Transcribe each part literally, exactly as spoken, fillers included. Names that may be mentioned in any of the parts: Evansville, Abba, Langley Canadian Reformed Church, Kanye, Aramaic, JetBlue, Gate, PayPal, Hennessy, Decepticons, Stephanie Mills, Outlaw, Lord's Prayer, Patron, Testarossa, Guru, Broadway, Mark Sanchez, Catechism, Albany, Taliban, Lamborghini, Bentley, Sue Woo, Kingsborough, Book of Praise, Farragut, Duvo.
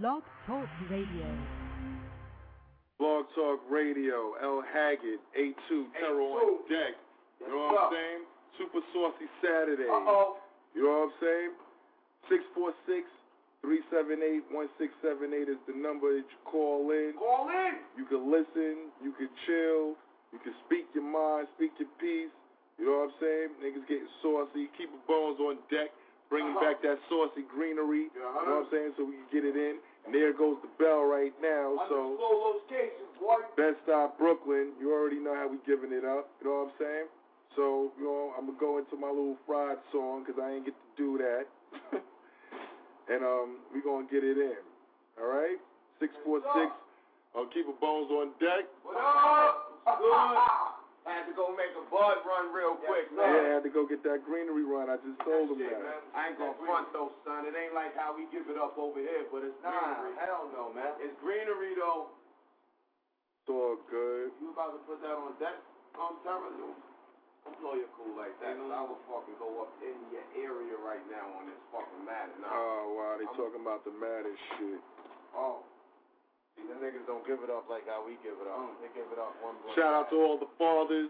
Blog Talk Radio. Blog Talk Radio, L. Haggard, A two, Terror on Deck. You know what I'm saying? Super Saucy Saturday. Uh-oh. You know what I'm saying? six four six, three seven eight, one six seven eight is the number that you call in. Call in! You can listen, you can chill, you can speak your mind, speak your peace. You know what I'm saying? Niggas getting saucy. Keep your bones on deck. Bringing uh-huh. back that saucy greenery, uh-huh. you know what I'm saying, so we can get it in. And there goes the bell right now. I'm so those cases, boy. Best Stop Brooklyn, you already know how we giving it up. You know what I'm saying? So, you know, I'm going to go into my little fried song because I ain't get to do that. and um, we're going to get it in. All right? six four six. Uh, keep your bones on deck. What up? Good. I had to go make a bud run real quick, man. Yeah, I had to go get that greenery run. I just told him that. I ain't gonna front though, son. It ain't like how we give it up over here, but it's greenery. Nah, hell no, man. It's greenery though. It's all good. You about to put that on deck? Um, terminal. Don't blow your cool like that. I will fucking go up in your area right now on this fucking Madden. Nah. Oh wow, they I'm... talking about the Madden shit. Oh. See, the niggas don't give it up like how we give it up. Mm. They give it up one block. Shout out to all the fathers.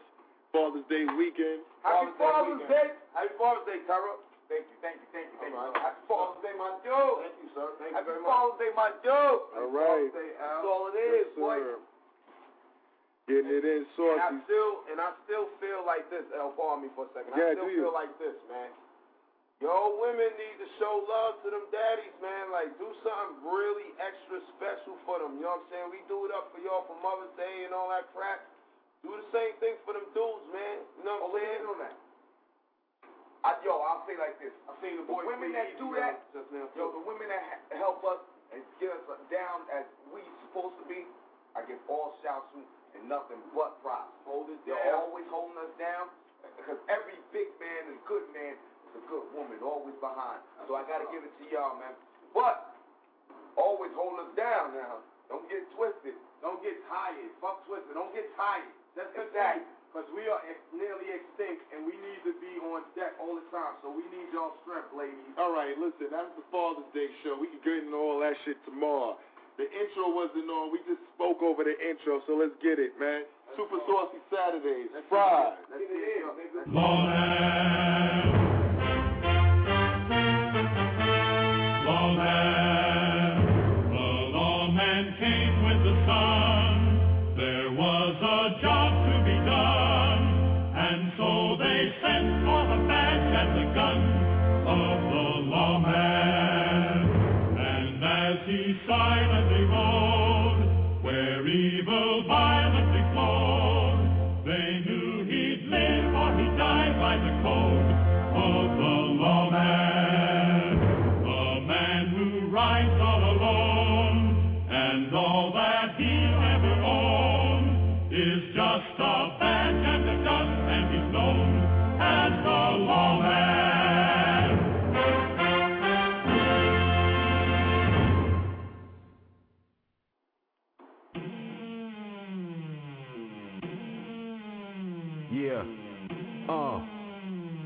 Father's Day weekend. Happy Father's, Father's Day. Weekend. Happy Father's Day, Tara. Thank you, thank you, thank you, thank all you. Right. Happy Father's Day, my dude. Thank you, sir. Thank Happy you very much. Father's Day, my dude. All right. Day, that's all it is, yes, boy. Getting it in, saucy. And I still, and I still feel like this. L, follow me for a second. Yeah, I still do you. feel like this, man. Yo, women need to show love to them daddies, man. Like, do something really extra special for them. You know what I'm saying? We do it up for y'all for Mother's Day and all that crap. Do the same thing for them dudes, man. You know what I'm saying? On that. I, yo, I'll say like this. I've seen the boys. The women that do that, yo, the women that ha- help us and get us down as we supposed to be, I give all shouts and nothing but props. Hold it down. They're always holding us down because every big man and good man, a good woman, always behind. So I gotta give it to y'all, man. But always hold us down now. Don't get twisted. Don't get tired. Fuck twisted. Don't get tired. That's exactly. Because we are nearly extinct, and we need to be on deck all the time. So we need y'all strength, ladies. All right, listen. That's the Father's Day show. We can get into all that shit tomorrow. The intro wasn't on. We just spoke over the intro. So let's get it, man. That's Super cool. Saucy Saturdays. That's fried. Let's get it in, nigga. Lord.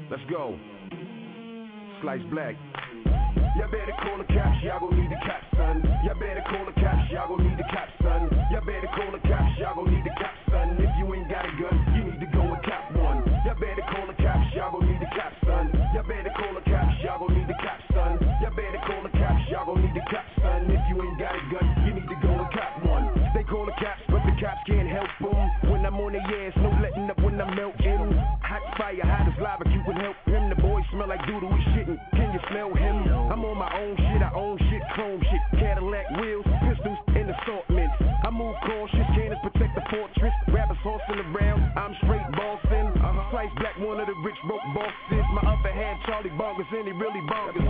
Let's go. Slice black. Y'all better call the cops, y'all gon' need the cops, son. Y'all better call the cops, y'all gon' need the cops, son. Y'all better call the cops, y'all gon' need the cops, son. If you ain't got a gun, you need to go and cop one. Y'all better call the cops, y'all gon' need the cops, son. Y'all better call the cops, y'all gon' need the cops, son. Y'all better call the cops, y'all gon' need the cops, son. If you ain't got a gun, you need to go and cop one. They call the cops, but the cops can't help them. When I'm on their ass, no letting up when I'm melting. Hot fire, hot as lava. Smell like doodle, we shittin', can you smell him? I'm on my own shit, I own shit, chrome shit. Cadillac wheels, pistols, and assortments. I move cautious, cannons protect the fortress. Rappers horsing around, I'm straight bossin'. Uh-huh. Slice black, one of the rich broke bosses. My upper hand, Charlie Boggers, and he really boggers.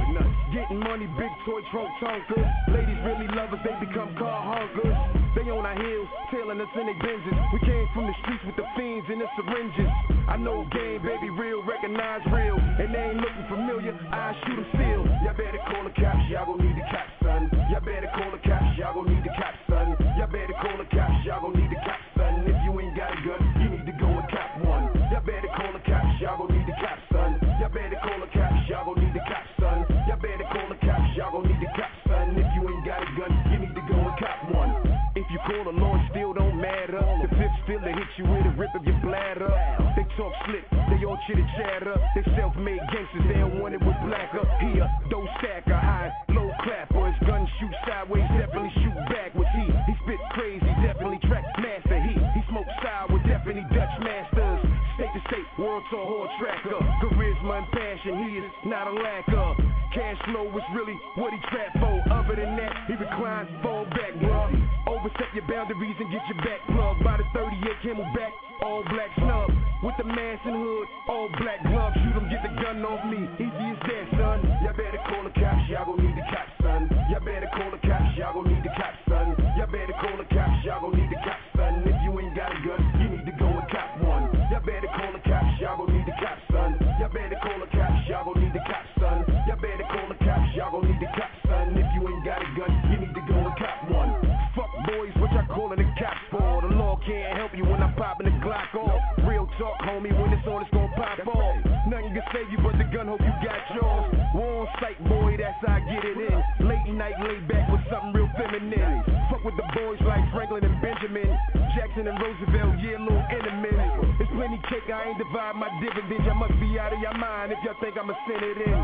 Getting money, big toy, trunk tonkers. Ladies really love us, they become car hungers. They on our heels, tailing us in their Benzes. We came from the streets with the fiends and the syringes. I know game, baby, real, recognize real. And they ain't looking familiar, I shoot them still. Y'all better call the cops, y'all gon' need the cops, son. Y'all better call the cops, y'all gon' need the cops, son. Y'all better call the cops, y'all gon' need the cops, son. If you ain't got a gun, you need to go and cop one. Y'all better call the cops, y'all gon' need the cops, son. Y'all better call the cops, y'all gon' need the cops, son. Y'all better call the cops, y'all gon' need the cops, son. If you ain't got a gun, you need to go and cop one. If you call the law, it still don't matter. The fifth still to hit you with a rip of your bladder. They talk slick, they all chitty chatter. They self-made gangsters, they don't want it with blacker. Here, dough stacker, high, low clapper. His gun shoot sideways, definitely shoot backwards. He, he spit crazy, definitely track master. He, he smoked side with definitely Dutch masters. State to state, world tour hall tracker. Charisma and passion, he is not a lacker. Cash flow is really what he trap for. Other than that, he reclines, fall back, bruh. Overstep your boundaries and get your back plugged by the thirty-eight Camelback, all black snub. With the mask and hood, all black gloves. Shoot him, get the gun off me, easy as that, son. Y'all better call the cops, y'all gon' need the cops, son. Y'all better call the cops, y'all gon' need the cops, son. Y'all better call the cops, y'all gon' need the cops, son. If you ain't got a gun, you need to go and cop one. Y'all better call the cops, y'all gon' need the cops, son. Y'all better call the cops, y'all gon' need the cops, son. Y'all better call the cops, y'all gon' need the cops, son. If you ain't got a gun, you need to go and cop one. Fuck boys, what y'all calling the cops for? The law can't help you when I'm popping the Glock off. Real talk, homie, when it's on, it's gon' pop off. Right. Nothing can save you but the gun, hope you got yours. War on sight, boy, that's how I get it in. Late night, laid back with something real feminine. Fuck with the boys like Franklin and Benjamin. Jackson and Roosevelt, yeah, little enemies. It's plenty cake, I ain't divide my dividends. Y'all must be out of your mind if y'all think I'ma send it in.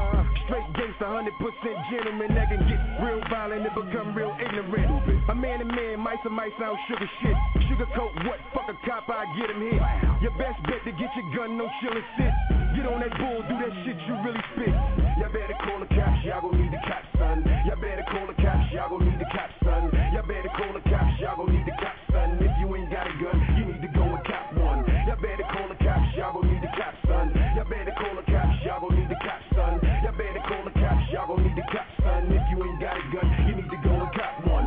Straight gangsta, one hundred percent gentleman. That can get real violent and become real ignorant. A man and man, mice and mice, I don't sugar shit. Sugarcoat what? Fuck a cop, I get him hit. Your best bet to get your gun, no chillin' sit. Get on that bull, do that shit you really spit. Y'all better call the cops, y'all gon' need the cops, son. Y'all better call the cops, y'all gon' need the cops, son. Y'all better call the cops, y'all gon' need the cops, son. If you ain't got a gun, you need to go and cop one. Y'all better call the cops, y'all gon' need the cops, son. Y'all better call the cops, y'all gon' need the cops, son. Y'all better call the cops, y'all gon' need the cops, son. If you ain't got a gun, you need to go and cop one.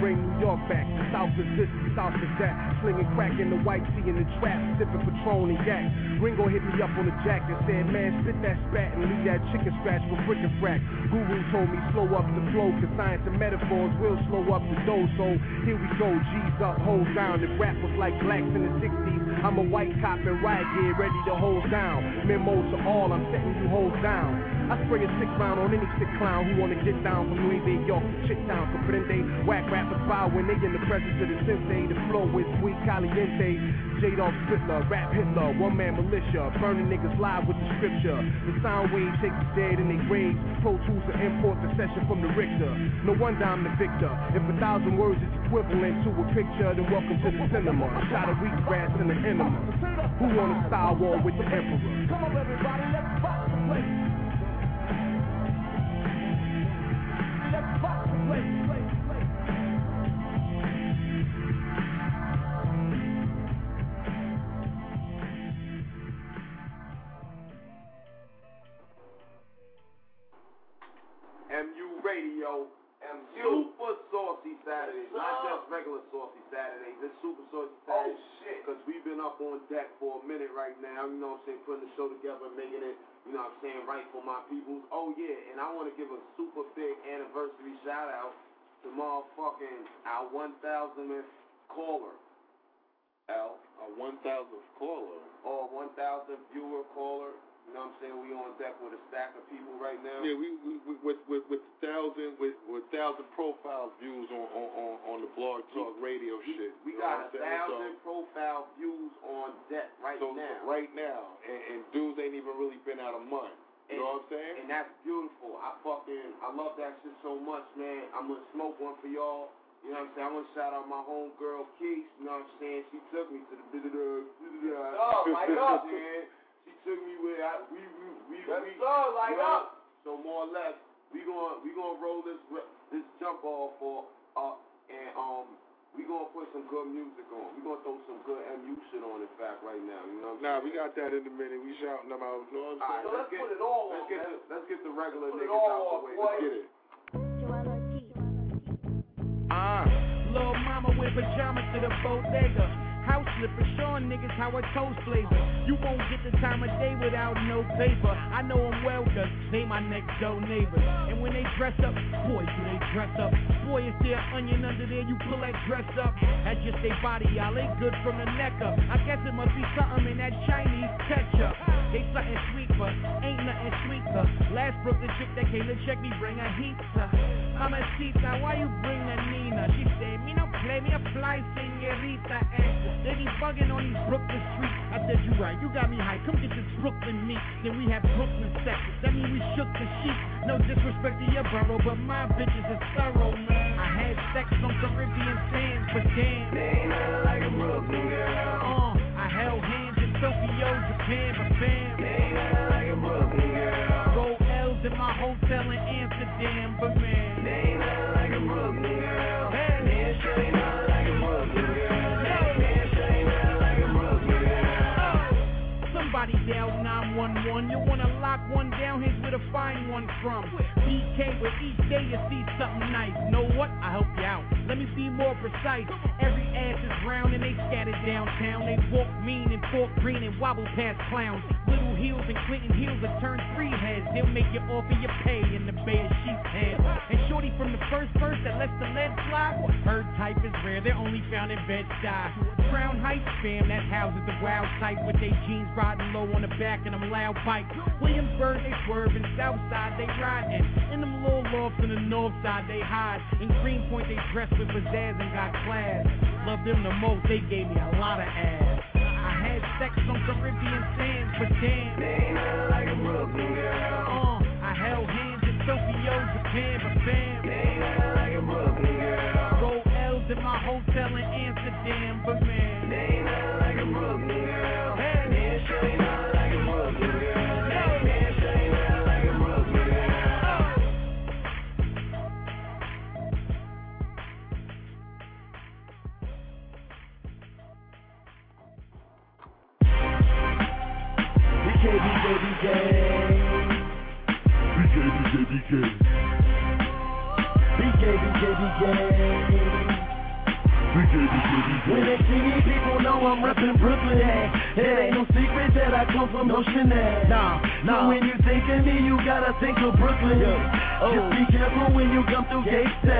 Bring New York back, the South is this, the South is that. Slinging crack in the white sea in the trap, sipping Patron and yak. Ringo hit me up on the jack and said, man, spit that spat and leave that chicken scratch for brick and frack. Guru told me, slow up the flow, cause science and metaphors will slow up the dough. So here we go, G's up, hoes down. The rap was like blacks in the sixties. I'm a white cop in riot gear, ready to hold down. Memo to all, I'm setting you hoes down. I spring a sick round on any sick clown who wanna get down from New England, York to Chick Town. Comprende, whack rappers bow when they in the presence of the sensei. The flow is sweet caliente. J-Dog Spittler, rap Hitler, one man militia. Burning niggas live with the scripture. The sound waves shake the dead in they graves. Pro tools and import the session from the Richter. No wonder I'm the victor. If a thousand words is equivalent to a picture, then welcome to the cinema. A shot of weak grass in the enema. Who wanna style war with the emperor? Come on everybody, let's rock the place. Let's rock the place, place, place. M U Radio, M U Super Saucy Saturdays, not just regular Saucy Saturdays, it's Super Saucy Saturdays. Oh shit! Because we've been up on deck for a minute right now, you know what I'm saying, putting the show together and making it, you know what I'm saying, right for my peoples. Oh, yeah, and I want to give a super big anniversary shout-out to motherfucking our one thousandth caller. Al, our one thousandth caller? Or one thousandth viewer caller. You know what I'm saying? We on deck with a stack of people right now. Yeah, we, we, we with with with thousand with with thousand profile views on on, on, on the Blog Talk Radio we, shit. We you got a thousand so, profile views on deck right so, now. So right now, and, and dudes ain't even really been out a month. And, you know what I'm saying? And that's beautiful. I fucking, I love that shit so much, man. I'm going to smoke one for y'all. You know what I'm saying? I'm going to shout out my homegirl, Keith. You know what I'm saying? She took me to the... Oh, light up. She took me with... I, we, we, we, Let's we, go, light you know, up. So more or less, we going we gonna roll this this jump off for... Uh, and um, we going to put some good music on. We going to throw some good M U shit on, in fact, right now. You know what I'm nah, saying? Nah, we got that in a minute. We shouting them out. You know what I'm saying? So let's, let's get, put it all let's on, get the, Let's get the regular niggas out of the way. Let's get it. Ah, uh, Lil' mama wear pajamas to the bodega. House slippers, showing niggas how I toast flavor. You won't get the time of day without no paper. I know them well, cause they my next door neighbors. And when they dress up, boy, do they dress up. Boy, is there onion under there, you pull that dress up. That's just they body, y'all ain't good from the neck up. I guess it must be something in that Chinese ketchup. They something sweet, but ain't nothing sweeter. Last broke the chick that came to check me, bring a heater. I'm a Cita, why you bring a Nina? She said, me no play, me a fly senorita. And they be bugging on these Brooklyn streets. I said, you right, you got me high, come get this Brooklyn meat. Then we have Brooklyn sex, that mean we shook the sheep. No disrespect to your borough, but my bitches is thorough, man. I had sex on Caribbean sands, but damn, they ain't nothing like a Brooklyn girl. Uh, I held hands in Tokyo, Japan, but fam, they ain't nothing like a Brooklyn girl. Roll L's in my hotel in Amsterdam, but man, nine one one. You wanna lock one down, here's where to find one from. B K with each day you see something nice. Know what? I help you out. Let me be more precise. Every ass is round and they scattered downtown. They walk mean and fork green and wobble past clowns. Little heels and Clinton Hills that turn three heads. They'll make you offer your pay in the bay of sheep's head. And shorty from the first verse that lets the lead fly. Her type is rare, they're only found in Bed-Stuy. Crown Heights, fam, that houses the wild type with they jeans riding low on the back and them loud bikes. Williamsburg, they swerving, Southside, they riding. In them little lofts in the north side, they hide. In Greenpoint, they dress with pizzazz and got class. Love them the most, they gave me a lot of ass. I had sex on Caribbean sands, but damn, they ain't nothing like a Brooklyn girl. Uh, I held hands in Tokyo, Japan, but fam, they ain't nothing like a Brooklyn girl. Roll L's in my hotel in Amsterdam, but man, they ain't nothing like a Brooklyn girl. Hey, man, she ain't nothing like a Brooklyn girl. Hey, man, she ain't nothing like a Brooklyn girl. B K, B K, B K. B K, B K, B K. B K, B K, B K. B K, B K, B K. When they see me, people know I'm reppin' Brooklyn. It ain't no secret that I come from Ocean. Nah, nah. So when you think of me, you gotta think of Brooklyn. Yeah. Oh. Just be careful when you come through Gate. Uh,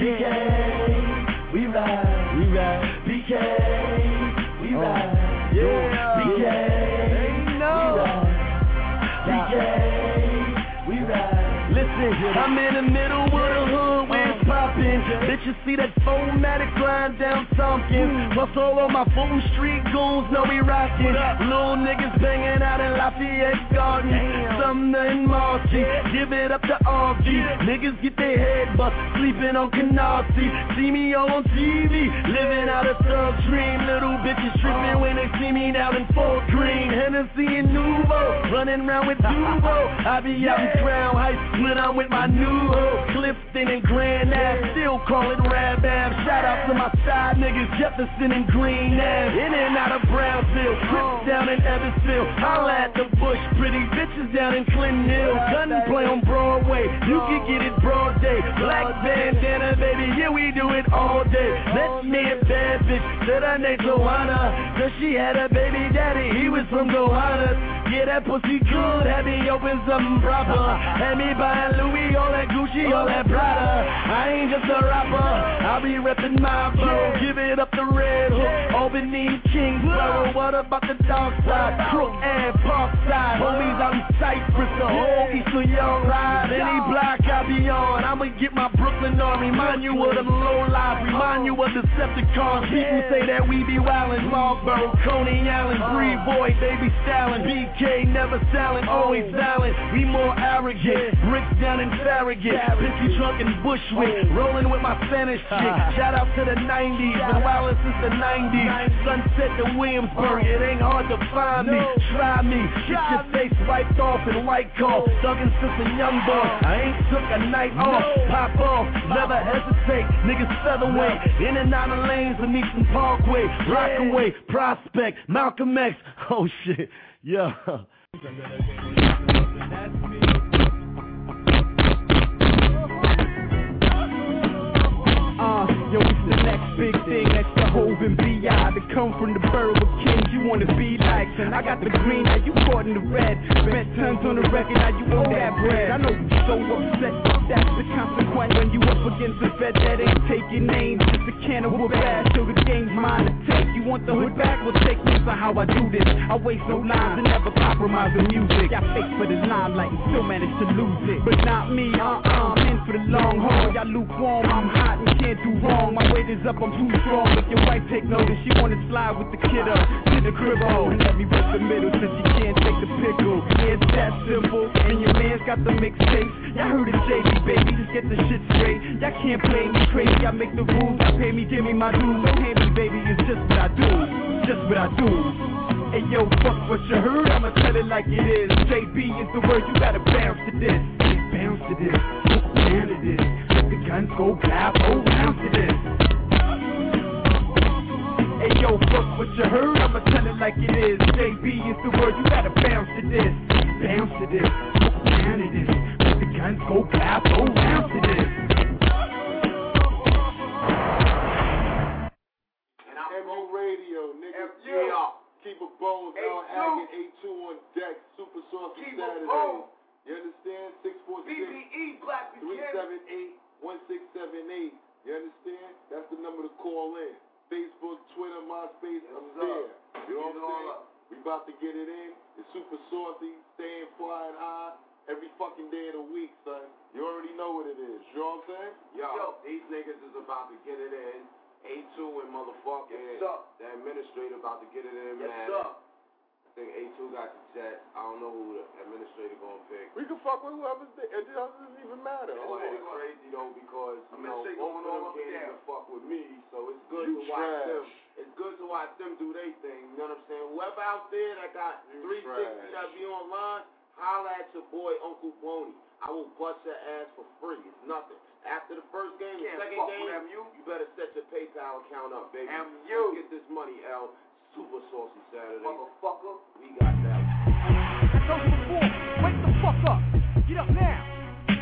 B K, yeah. We ride, we ride. B K, we oh. ride. Yeah, B K. Yeah. We ride, we ride. Listen, I'm in the middle of the hood where it's poppin'. Bitches see that phone-matic flying down Tompkins. Plus all of my phone street goons know we rockin'. Little niggas bangin' out in Lafayette Garden. Sumner and Marcy, give it up to R G. Niggas get their head bust, sleepin' on Canarsie. See me all on T V, livin' out a thug dream. Little bitches trippin' when they see me out in Fort Greene. Hennessy and Nuvo, runnin' round with Duvo. I be out in Crown Heights when I'm with my new hoe. Clifton and Grand Ave, still call it Rab Ave. Shout out to my side niggas, Jefferson and Green Ave. In and out of Brownsville, trips down in Evansville. Holla at the Bush, pretty bitches down in Clinton Hill. Gun play on Broadway, you can get it broad day. Black bandana, baby, yeah, we do it all day. That's me a bad bitch, said her name Dohanna. Cause she had a baby daddy, he was from Dohanna. Yeah, that pussy good, had me open something proper. Had me buying Louis, all that Gucci, all that Prada. I ain't just a rapper, I be reppin' my flow. Give it up to from Red Hook, Albany, Kingsborough. What about the dark side? Crook and Parkside. Homies out in Cypress, the whole Eastern Young Ride. Any block I be on, I'ma get my Brooklyn on. Remind you of them low lives, remind you of Decepticons. People say that we be wildin'. Marlboro, Coney Island, Free Boy, they be stylin'. B K never silent, always silent. We more arrogant, bricks down in Farragut, Pissy Trunk and Bushwick, rollin' with my Spanish chick. Shout out to the nineties, been wildin' since the nineties. Sunset to Williamsburg, it ain't hard to find me. Try me, get your face wiped off in white call. Thuggin' since a young boy, I ain't took a night off. Pop off, never hesitate, niggas featherweight. In and out of lanes beneath some Parkway, Rockaway, Prospect, Malcolm X. Oh shit, yeah. Uh, yo, it's the next big thing, that's the Hove and B I to come from the borough of Kings, you wanna be like. I got the green, now you caught in the red. Spent tons on the record, now you owe that bread. I know you so upset, that's the consequence. When you up against a vet that ain't taking names, just a can of whoop ass, so the game's mine to take. You want the hood back? Well, take this for how I do this. I waste no lines and never compromise the music. Y'all fake for the limelight and still manage to lose it. But not me, uh-uh, I'm in for the long haul. Y'all lukewarm, I'm hot and can't do wrong. My weight is up, I'm too strong. But your wife take notice, she wanna slide with the kiddo to the crib hole, and let me rip the middle since she can't take the pickle. It's that simple, and your man's got the mixtapes. Y'all heard it, J B, baby, just get the shit straight. Y'all can't play me crazy, I make the rules. Y'all pay me, give me my dues. Don't hand me, baby, it's just what I do, just what I do. Hey yo, fuck what you heard, I'ma tell it like it is. J B is the word, you gotta bounce to this. Just bounce to this, just bounce to this. Let the guns go blab, oh, bounce to this. Hey yo, fuck what you heard, I'ma tell it like it is. J B is the word, you gotta bounce to this. Bounce to this, down to this. Let the guns go clap, go round to this. And I'm M U Radio, nigga. Yeah. Keep it bones, y'all hacking eight two on deck, Super Sauce on Saturday. You understand? six four six, three seven eight, one six seven eight. You understand? That's the number to call in. Facebook, Twitter, MySpace, I'm there. You know what I'm saying? We about to get it in. It's super saucy, staying flying high every fucking day of the week, son. You already know what it is. You know what I'm saying? Yo, Yo. These niggas is about to get it in. A two and motherfucking yes, the administrator about to get it in, yes, man. Sir. I think A two got the jet. I don't know who the administrator gonna pick. We can fuck with whoever's there. It doesn't even matter. It's oh, it's crazy though, because you know, going on can't even fuck with me, so it's good you to watch trash. Them. It's good to watch them do their thing. You know what I'm saying? Whoever out there that got three sixty that be online, holla at your boy Uncle Boney. I will bust your ass for free. It's nothing. After the first game, the second game, M U, you better set your PayPal account up, baby. M U, get this money, L. Super Saucy Saturday. Motherfucker, we got that. Those before, wake the fuck up. Get up now.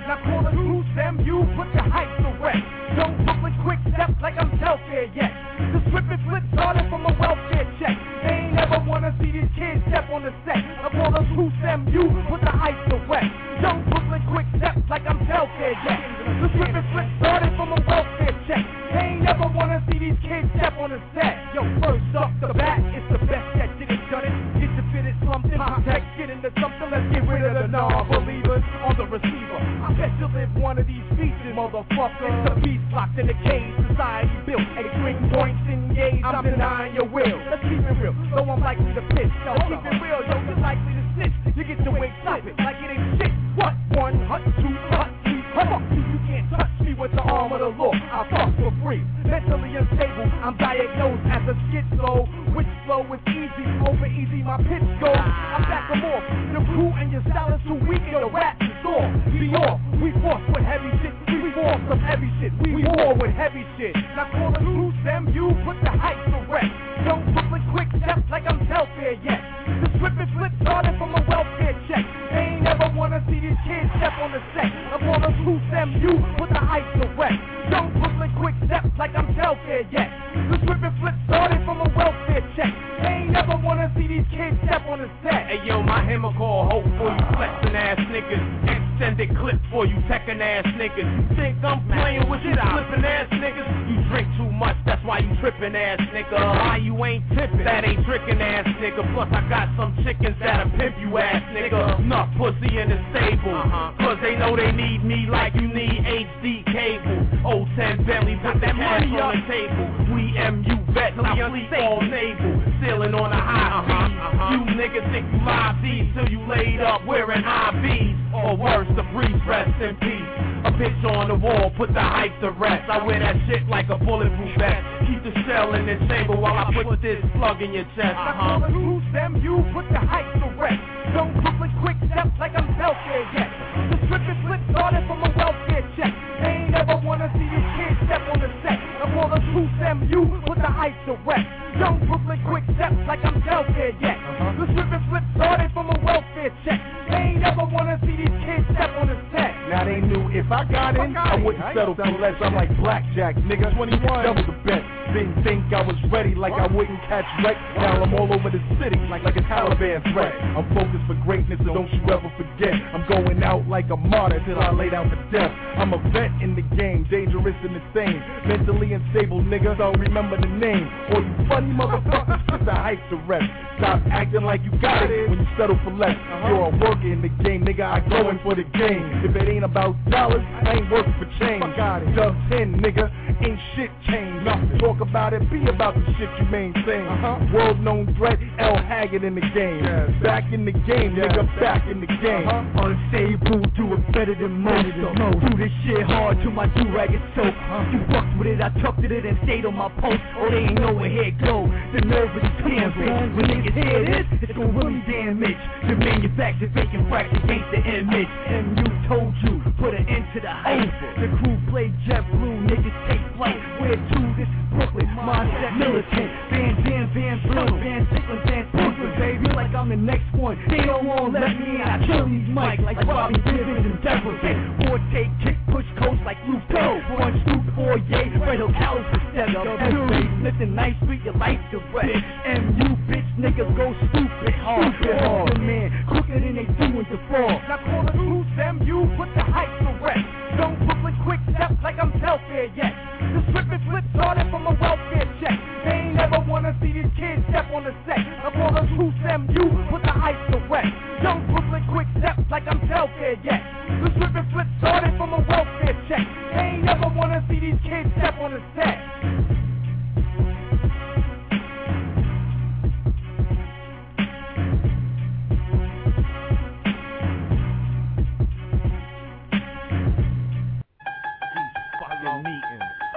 Now call the news, them you put your heights to rest. Don't fuck with quick steps like I'm self-care yet. The strip is lit, started from a welfare check. They ain't never wanna see these kids step on the set. Now call the news, them you put the heights to rest. Don't fuck with quick steps like I'm self-care yet. The strip is lit, started from a welfare check. They ain't never wanna see these kids step on the set. Yo, first off the bat, it's the best that did it, done it. Get to fit it, slumped in contact, get into something. Let's get rid of the non-believers on the receiver. I bet you live one of these features, motherfucker. It's a beast locked in a cage, society built. At Greenpoint, engaged, I'm denying your will. Let's keep it real, though I'm likely to piss. Yo, keep it real, yo, you're likely to snitch. You get your way, stop it, like it ain't shit. What? One, hut, two, hut, three, hut, fuck you, you can't touch me with the arm of the law. I fuck for free, mentally unstable, I'm diagnosed as a schizo. Which flow is easy, over easy, my pitch goes. I'm back and off, the crew and your style is too weak, and the rap is off. Be off, we force with heavy shit, we force with heavy shit, we war with heavy shit. Now call the news, them you put the heights to rest. Don't put the quick steps like I'm self-care yet. The strip is flipped, started from a welfare check. They ain't never wanna see these kids step on the set. I call the news, them you put the heights to rest. Don't put the quick steps like I'm self-care yet. The strip is flipped, started from a welfare check. Check. They ain't never wanna see these kids step on the set. Hey yo, my hammer call hope for you flexin' ass niggas. Extended clip for you techin' ass niggas. You think I'm playin' with you flippin' ass niggas? You drink too much, that's why you trippin' ass nigga. Why you ain't tippin'? That ain't trickin' ass nigga. Plus I got some chickens that'll pimp you ass nigga. Not pussy in the stable, uh-huh. Cause they know they need me like you need H D cable. Old ten Bentley put that money on the table. We M U vets, I fleet all naval, sailing on a high uh-huh, uh-huh. You niggas think you live these till you laid up wearing I Vs. Or worse, the priest rests in peace. A picture on the wall, put the hype to rest. I wear that shit like a bulletproof vest. Keep the shell in the chamber while I put this plug in your chest. Uh-huh. I call it who's them, you put the hype to rest. Don't look like quick steps like I'm healthier yet. The strip is lit, started from a welfare check. They ain't ever wanna see your kid step on the set. I call it who's them, you put the hype to rest. Don't look like quick steps like I'm healthier yet. Uh-huh. The strip is lit, started from a welfare check. They ain't ever wanna see these kids step on the set. Now they knew if I got in, I wouldn't settle for less. I'm like Black Jack, nigga, twenty-one, double the best. Didn't think I was ready, like I wouldn't catch wreck. Now I'm all over the city, like, like a Taliban threat. I'm focused for greatness, and don't you ever forget. I'm going out like a martyr till I lay down for death. I'm a vet in the game, dangerous and insane. Mentally unstable, nigga, so remember the name. All you funny motherfuckers, put the hype to rest. Stop acting like you got it when you settle for less. You're a worker in the game, nigga, I go in for the game. If it ain't Ain't about dollars, I ain't working for change. Dub ten, nigga, ain't shit changed. Nothing. Talk about it, be about the shit you maintain. Uh-huh. World known threat, L Haggard in the game. Yes. Back in the game, yes. Nigga, back in the game. Uh-huh. Unstable, do it better than most. Do this shit hard till my do-rag is soaked. Uh-huh. You fucked with it, I tucked it in and stayed on my post. Oh, they ain't know where it go. The nerve of the campaign. When niggas hear this, it's gon' really damage. The manufacturer faking fractions ain't the image. And you told you. Put an end to the hype. The crew play JetBlue, niggas take flight. Where to? This is Brooklyn, mindset militant. Van Dam, Van Bruno, Van Sickland, Van Brooklyn, baby. Like I'm the next one. They don't want to let me in. I kill these mics like Bobby Rivers and Devilson. Four take kick, push coach like Luke Go. One scoop, four yay, Red Hook, Alice is set up. Every listen, nice street, your life to rest. And you bitch niggas go stupid hard. Stupid hard. The man, quicker than they doing the fall. I call it who's them, you put the hype to rest. Don't look like quick steps like I'm healthier yet. The strip is lit, started from a welfare check. They ain't ever wanna see these kids step on the set. I'm all the loose M U, put the hype to rest. Don't look like quick steps like I'm healthier yet. The strip is lit, started from a welfare check. They ain't ever wanna see these kids step on the set.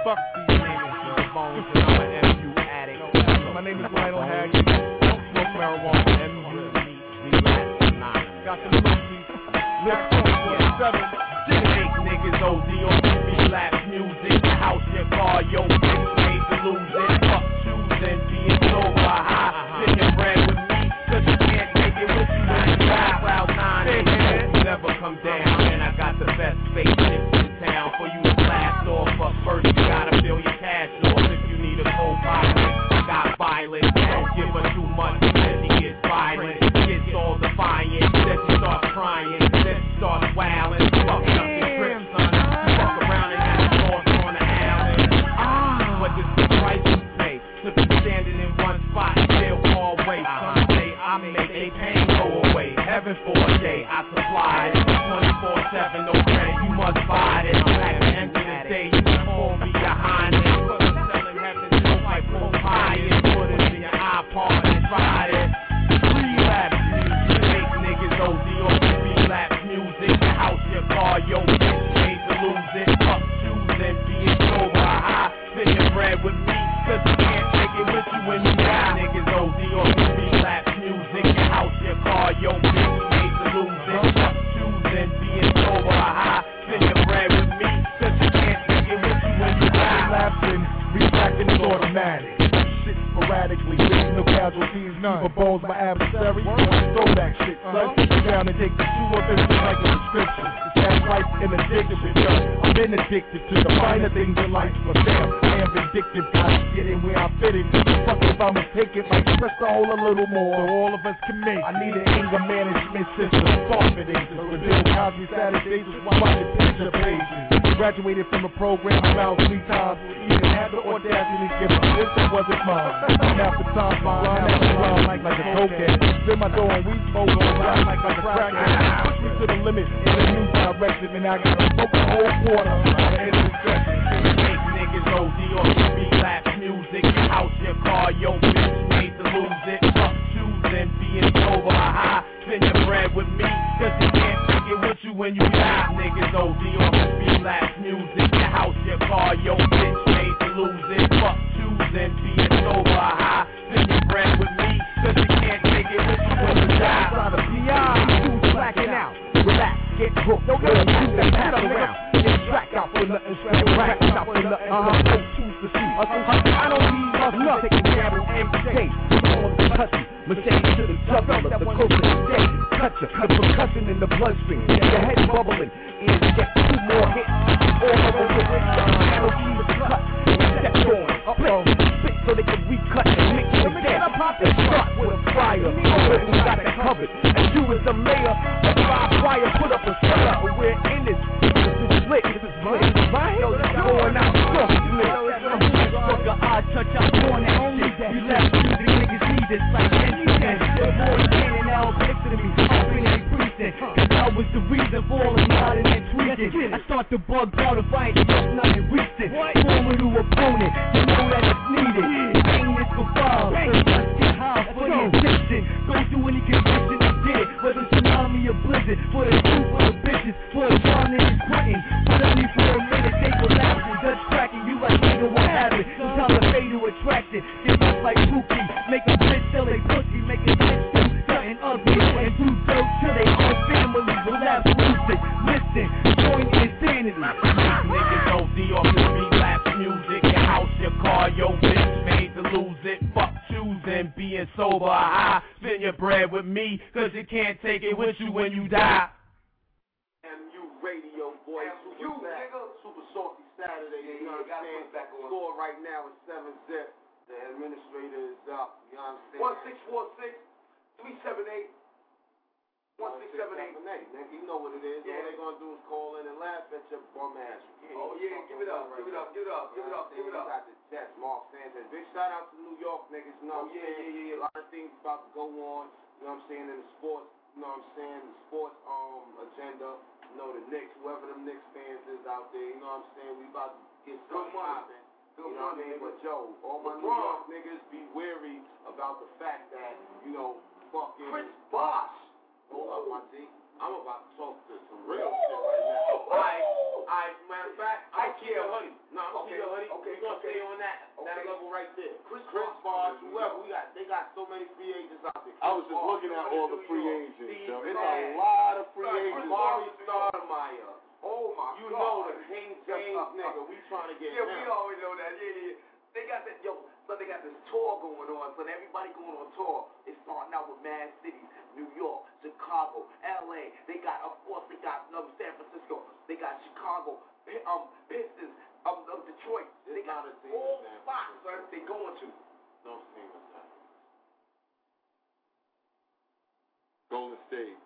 Fuck these niggas, phones, and I'm an M U addict. My name is Lionel Hag. Don't smoke marijuana. M U Got the movies. Lips on forty-seven. Fake niggas O D on the relapse music. House your car, yo bitch made to lose it. Fuck choosing being sold by high. Sit your brand with me, cause you can't take it with you. ninety-five, Route nine, and you never come down. And I got the best face in town for you. But first you gotta fill your cash doors. If you need a cold pocket, got violence. Don't give her too much, then he gets violent. Gets all defiant, then she starts crying, then she starts wailing. Fuck up your trip, son. Fuck around and have a horse on the alley. Ah, but this is the price you pay. So be standing in one spot, still far away. Some say I make a pain go away. Heaven for a day, I supply it. twenty-four seven, no friend, you must buy it. Yo, bitch, made to lose it. Fuck choosing, being sober. High, spin your bread with me, cause you can't take it with you when you die. Niggas O D on the relapse music. Your house, your car, yo, bitch, made to lose it. Fuck choosing, being sober. High, spin your bread with me, cause you can't take it with you when you die. Relapsing, relapsing is automatic. Shit sporadically, there's no casualties, none. But bones my adversary, word. Throw that shit. Let's sit you down and take the two or three like a prescription. It's that life and addiction, yo. I've been addicted to the finer things in life, but damn, I am vindictive. Gotta get in where I fit in. Fuck if I'ma take it, like press the hole a little more. So all of us can make. I need an anger management system. Soft it ain't just the deal. Cosby Saturdays is why I did picture pages. Graduated from a program about three times. Either had the audacity to give a this or wasn't mine. Half the time, mine, half the time, like, like a cokehead. Spin my door and we smoke on the like a crackhead. Push me to the limit in a new direction, and I got to smoke the whole quarter. And it's stretching. Make niggas O D on the beat, rap music. Out your car, yo bitch, made to lose it. Fuck choosing, being sober, ha-ha. Spend your bread with me, cause you can't take it with you when you die. Niggas O D on the beat. Last music, your house, your car, your bitch made to lose it. Fuck choosing, being sober, high. Spend your bread with me, cause you can't take it with you when you die. Try to P I, who's blacking out? Relax, get hooked, don't get you that pat around. Get track out for nothing, straight rack out for nothing. I don't choose to see. I don't need nothing, taking gamble and case. I want to touch you. Mercedes to the tub, the coach of the day, touch her, the percussion in the bloodstream, your head bubbling, ears get two more hits, all over the wrist, the arrow keys cut, step on, flip, spit so they can recut and mix it again, and start with a fryer, I already got it covered, and you as the mayor, a five flyer, put up a shut up, we're in this, this is lit, this is lit, yo, this is going out, fuck lit, I'm just fucking odd touch, I'm going out, you left, these niggas need this like this. I was the reason for all the nodding and tweaking. I start to bug out if I ain't just nothing recent. Former new opponent, you know that it's needed. Hang this for files, let's get high for the addiction. Go through any condition I did, whether tsunami or blizzard. For the truth or the bitches, for the John and the Clinton. But I need for a minute, they collapse and just cracking. You like nigga, what happened? Sometimes I fade to attraction. Get up like Pookie, make a bitch till they pussy, make a bitch do something ugly and do dope till they all family. Listen, join the insanity. Niggas O D off the beat, rap music. Your house, your car, your bitch made to lose it. Fuck choosing, being sober, high. Spend your bread with me, cause you can't take it with you when you die. M U Radio, boy. M U, nigga. Super salty Saturday, you know what I'm saying? Score right now is seven zip. The administrator is up, you know what I'm saying? one six four six, three seven eight. one six seven eight, nigga, you know what it is. Yeah. All they gonna do is call in and laugh at your bum ass. You oh yeah, give it up, right give, it up, give it up, give it up, give it up, give it up. Got the Jets, Mark Sanchez. Big shout out to New York niggas. You know oh, what I'm yeah, saying? Yeah, yeah, yeah. A lot of things about to go on. You know what I'm saying? In the sports, you know what I'm saying? The sports um agenda. You know the Knicks, whoever them Knicks fans is out there. You know what I'm saying? We about to get some popping. You know what I mean? But yo, all my New York niggas, be wary about the fact that you know fucking Chris Bosh. Hold up, my G. I'm about to talk to some real shit right now. Alright, alright, matter of fact, I care, honey. No, I'm okay, care, honey. Okay, we gonna okay. stay on that, okay. that level right there. Chris, Chris Bosh, whoever we got, they got so many free agents out there. Chris I was just Bosh. looking at all the free agents. It's a lot of free agents. Mari Stoudemire. Oh my you God. You know the King James nigga. We trying to get him. Yeah, we always know that. Yeah, yeah. They got that, yo. So they got this tour going on, so everybody going on tour. It's starting out with mad cities, New York, Chicago, L A. They got, of course, they got um, San Francisco. They got Chicago, um, Pistons, um, um, Detroit. They got all spots they going to. No team is that. Golden State.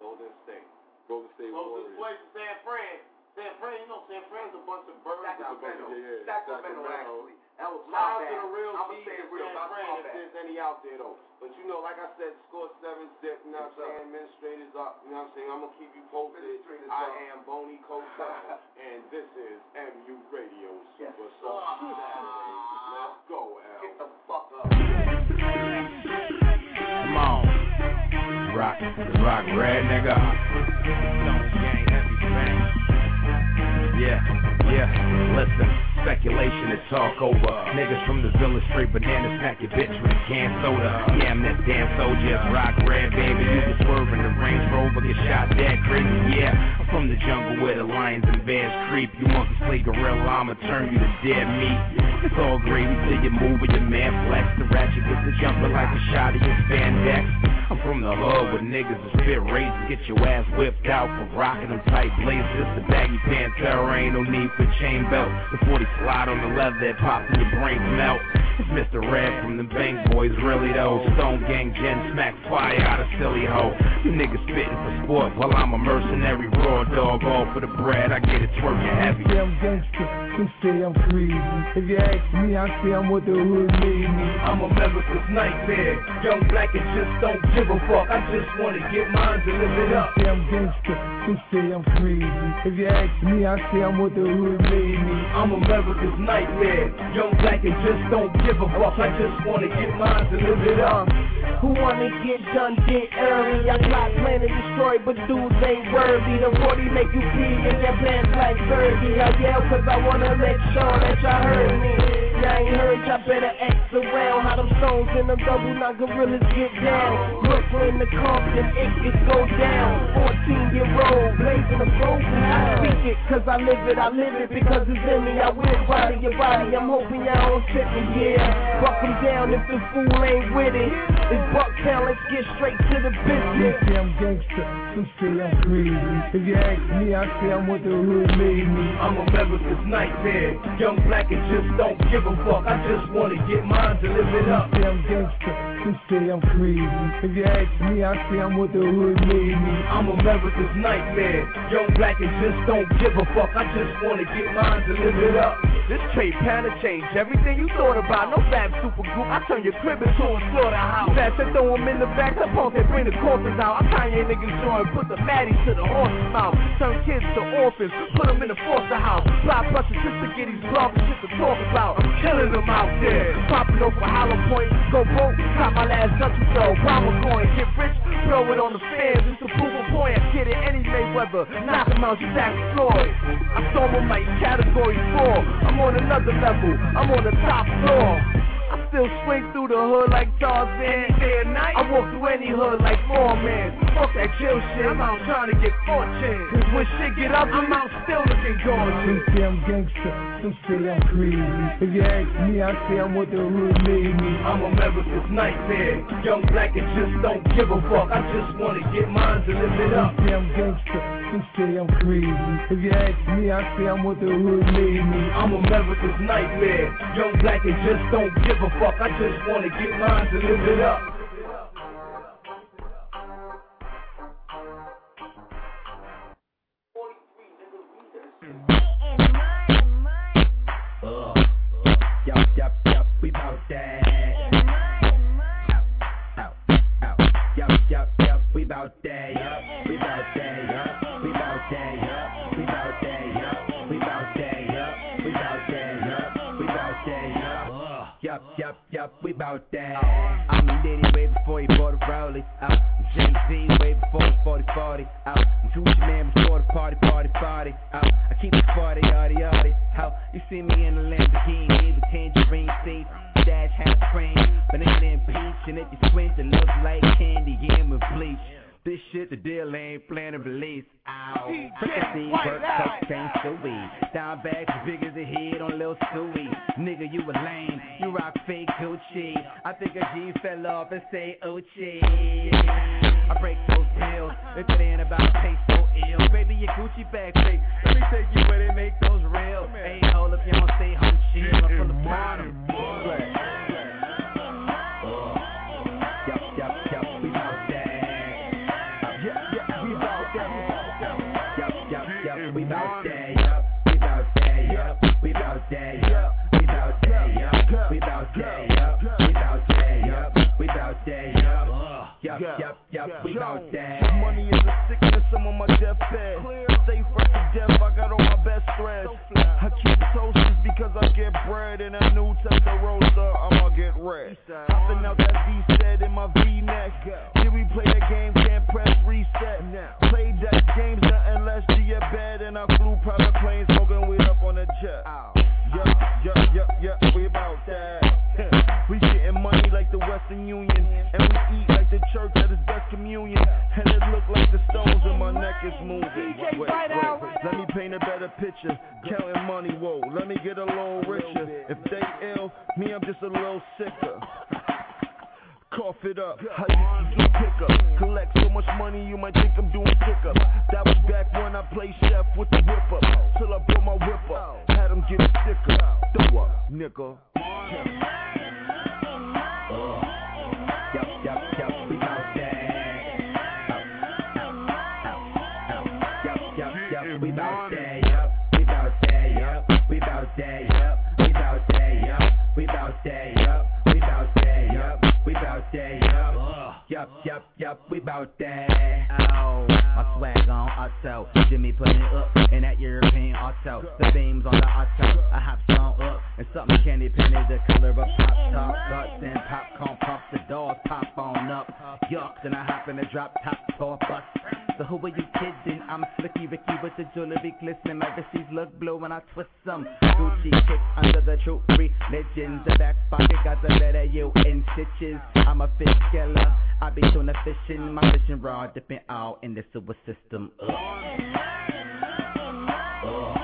Golden State. Golden State Warriors. Closest place to San Fran. San Fran, you know, San Fran's a bunch of birds. Sacramento. Yeah, yeah. Sacramento, actually. That was my bad. I'm going to say it real. Not if there's any out there, though. But, you know, like I said, score seven zip. You know what I'm saying? Administrators up. You know what I'm saying? I'm going to keep you posted. I am Boney Costa, and this is M U Radio Super Soul. Let's go, Al. Get the fuck up. Come on. Rock. Rock Red, nigga. Gang, heavy bang. Yeah. Yeah. Listen. Speculation is talk over. Niggas from the village, straight bananas, pack your bitch with a can soda. Yeah, I'm that damn soldier, Rock Red, baby. You can swerve in the Range Rover, get shot dead crazy, yeah. from the jungle where the lions and bears creep. You want to slay gorilla, I'ma turn you to dead meat. It's all gravy till you move with your man flex. The ratchet gets the jumper like a shot of your spandex. I'm from the hood where niggas is spit racing. Get your ass whipped out for rocking them tight blazers. The baggy pantera, ain't no need for chain belt. Before they slide on the leather, it pops and your brains melt. It's Mister Red from the Bang Boys, really though. Stone Gang Gen smack fire out of silly hoe. You niggas spittin' for sport while I'm a mercenary raw dog. All for the bread, I get it twerking heavy. Yeah, I'm gangster, you say I'm crazy. If you ask me, I say I'm what the hood made me. I'm America's nightmare, young black and just don't give a fuck. I just wanna get mine to live it up. Yeah, I'm gangster, you say I'm crazy. If you ask me, I say I'm what the hood made me. I'm America's nightmare, young black and just don't give a fuck. I just wanna get mine to live it up. Who wanna get done, get early. I got plan to destroy, but dudes ain't worthy. The forty make you pee in their plans like Fergie. I yell cause I wanna make sure that y'all heard me. Y'all ain't heard, y'all better act around. How them stones in the double knock gorillas get down. Brooklyn to Compton, it could go down. Fourteen year old, blazing the road. I speak it cause I live it, I live it because it's in me. I will body your body, I'm hoping y'all don't trip me, yeah. Buck them down if the fool ain't with it. It's buck town, let's get straight to the business. You say I'm gangster, you say I'm crazy. If you ask me, I say I'm what the hood made me. I'm a America's nightmare, young black and just don't give a fuck. I just wanna get mine to live it up. You say I'm gangster, you say I'm crazy. If you ask me, I say I'm what the hood made me. I'm a America's nightmare, young black and just don't give a fuck. I just wanna get mine to live it up. This trade pattern changed everything you thought about. No fab super group, I turn your crib into a slaughterhouse. Fast, I throw them in the back, I punk and bring the corpses out. I Kanye niggas join, put the Maddie to the horse's mouth. Turn kids to orphans, put them in the foster house. Fly buses just to get these blogs and shit to talk about. I'm killing them out there. Popping over Hollow Point, go vote, cop my last country show. Proper coin, get rich, throw it on the fans. It's a proof of point, I get it any Mayweather. Knock them out, you back Floyd. I stole them like category four. I'm on another level, I'm on the top floor. I still swing through the hood like Tarzan. Day and night, I walk through any hood like Foreman. Fuck that kill shit, I'm out trying to get fortune. Cause when shit get up, I'm out still looking gorgeous. You say I'm gangster, you say I'm crazy. If you ask me, I say I'm what the hood made me. I'm America's nightmare, young black and just don't give a fuck. I just wanna get mine to live it up. You say I'm gangster, you say I'm crazy. If you ask me, I say I'm what the hood made me. I'm America's nightmare, young black and just don't give a fuck. I just wanna get mine to live it up. Uh, yup, yup, yup, we bout that. Out, out, yup, yup, yup, we bout that. Yup, we bout that. Yup, we bout that. Yup, we bout that. Yup, we bout that. Yup, yup, yup, we bout that. I'm a Diddy way before he bought a Rowley. I'm Gen Z way before the forty forty. I'm Gucci man before the party, party, party. I'm, I keep the party, yardie, yardie. How you see me in the Lamborghini with tangerine seats, dash half cream, banana and peach, and if you squint, it looks like candy, yeah, with bleach. This shit, the deal ain't plan to release. Ow. Frequency, work, coke, change to weed. Dime bags as big as a head on Lil Stewie. Nigga, you a lame. You rock fake Gucci. I think a G fell off and say, Oochie. I break those pills. If it ain't about taste so ill. Baby, your Gucci bag fake. Let me take you where they make those real. Hey, hold up, you don't stay home, shit. I'm from the bottom. Yup, yup, we bout that. Money is a sickness, I'm on my deathbed. Stay fresh to death, I got all my best threads. I keep toasties because I get bread. And a new Testarossa, I'ma get red. Hopping out that V-set in my V-neck. Did we play the game, can't press reset. Play that game, nothing less to your bed. And I flew private planes, smoking weed up on the jet. Yup, yup, yup, yup, we bout that. We getting money like the Western Union. And we eat church at his best communion, and it look like the stones in my neck is moving. D J Fighter. picture, counting money, whoa, let me get a little richer. If they ill, me, I'm just a little sicker. Cough it up, I used to do pickup. Collect so much money you might think I'm doing pickup. That was back when I played chef with the whip up. Till I brought my whip up, had him get sicker. Throw up, nigga. Yup, yup, yup, we bout that. Yup, yup, yup, we bout that. Yup, we bout that. Yup, we bout that. Yup, we bout that. Yup, we bout that. Yup, we bout that. Yup, we bout that. Yup, yup, yup, yup, we bout that. Oh, my swag on auto, Jimmy putting it up in that European auto. The beams on the auto, I hop strong up. And something candy painted the color of pop-top guts and popcorn pumps. The doors pop on up, yucks, and I hop in the drop-top for a bus. So who are you kidding? I'm Slicky Ricky with the jewelry glistening. My wristies look blue when I twist some Gucci kicks under the true religion. The back pocket got the letter U in stitches. I'm a fish killer, I be doing the fishing. My fishing rod dipping all in the sewer system. Ugh. Ugh.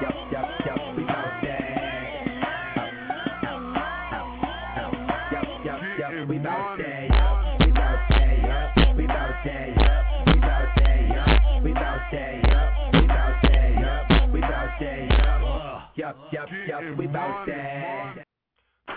Yup, yup, yup, we bout that. We bout that, yup, we bout that, yup, we bout that, yup, we bout that, yup, we bout that, yup, we bout that, yup, we bout that, yup, yup, yup, yup, we bout that.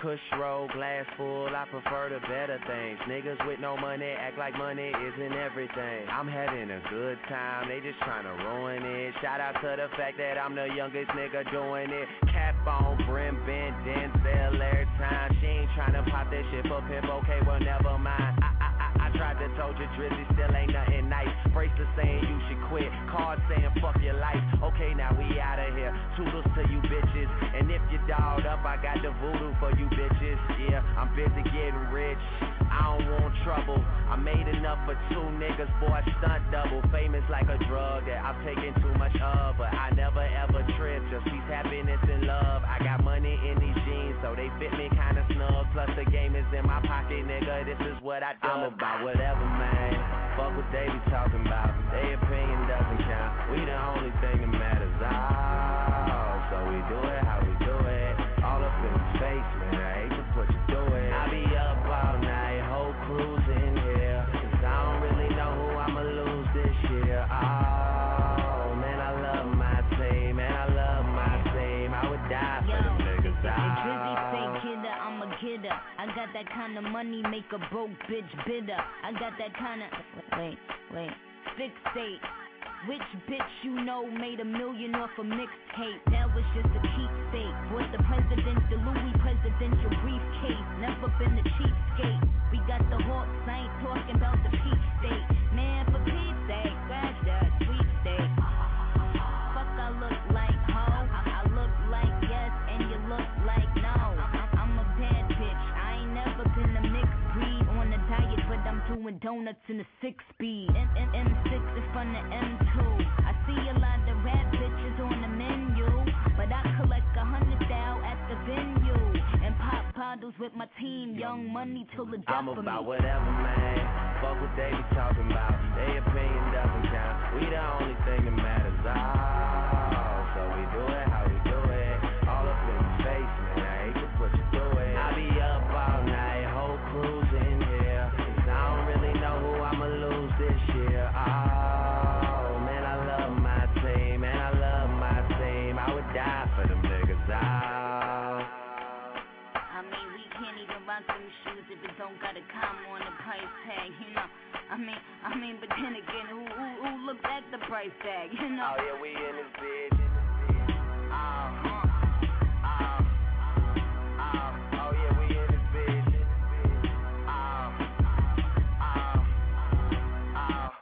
Cush roll, glass full, I prefer the better things. Niggas with no money act like money isn't everything. I'm having a good time, they just trying to ruin it. Shout out to the fact that I'm the youngest nigga doing it. Cap on, brim, bend, then sell every time. She ain't trying to pop that shit for pimp, okay, well never mind. I, I, I, I tried to told you Drizzy still ain't nothing nice. Bracelet saying you should quit, cards saying fuck your life. Okay, now we out of here, toodles to you bitches. And if you dolled up, I got the voodoo for you bitches, yeah, I'm busy getting rich. I don't want trouble. I made enough for two niggas for a stunt double. Famous like a drug that I've taken too much of, but I never ever trip. Just peace, happiness, and love. I got money in these jeans, so they fit me kinda snug. Plus the game is in my pocket, nigga. This is what I do. I'm about whatever, man. Fuck what they be talking about. Their opinion doesn't count. We the only thing that matters. Oh, so we do it how we do it. All up in the face, man. I hate to put you through it. I be up all night, whole cruise in here. Cause I don't really know who I'ma lose this year. Oh, man, I love my team. Man, I love my team. I would die for them niggas. Oh. I'm a getter. I got that kind of money, make a broke bitch bitter. I got that kind of... Wait, wait. Fixate. Which bitch you know made a million off a mixtape? That was just a keepsake. Bought the president, the Louis presidential briefcase. Never been a cheapskate. We got the hawks, I ain't talking about the peach state. Man, for Pete's sake, grab that sweet steak. Fuck, I look like ho. I, I look like yes, and you look like no. I, I'm a bad bitch. I ain't never been a mixed breed on a diet, but I'm doing donuts in a six speed. M- M- M six is from the M two. I see a lot of rap bitches on the menu, but I collect a hundred thou at the venue and pop bottles with my team. Young money till the death. I'm about me. Whatever, man. Fuck what they be talking about. Their opinion doesn't count. We the only thing that matters. Oh, so we do it how we do it. All up in the face, man. I hate to put you through it. I be up all night, whole cruise in here. Cause I don't really know who I'ma lose this year. Oh. Don't got a comma on the price tag, you know. I mean, I mean, but then again, who, who, who looked at the price tag, you know? Oh yeah, we in this bitch. Oh, uh, uh, uh, oh yeah, we in this bitch. Oh, uh, uh, uh,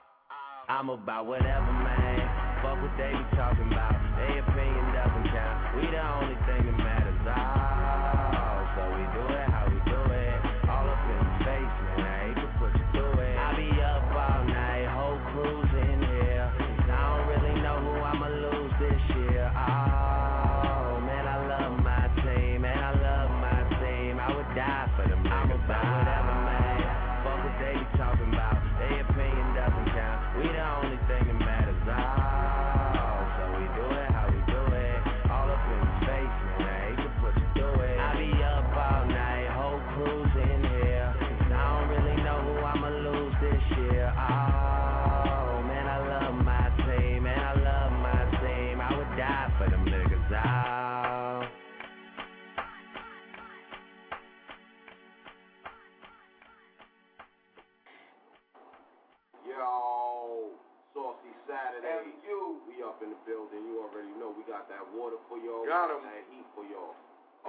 I'm about whatever, man. Fuck what they be talking about. Their opinion doesn't count. We the only thing that matters. Oh, so we do it how we do it. All up in the face, man, I hate to put you through it. I be up all night, whole cruise in here. I don't really know who I'ma lose this year. Oh, man, I love my team, man, I love my team. I would die for them niggas. I'm about whatever, man. Fuck what they be talking about. Their opinion doesn't count. We the only thing that matters. Oh, so we do it how we do it.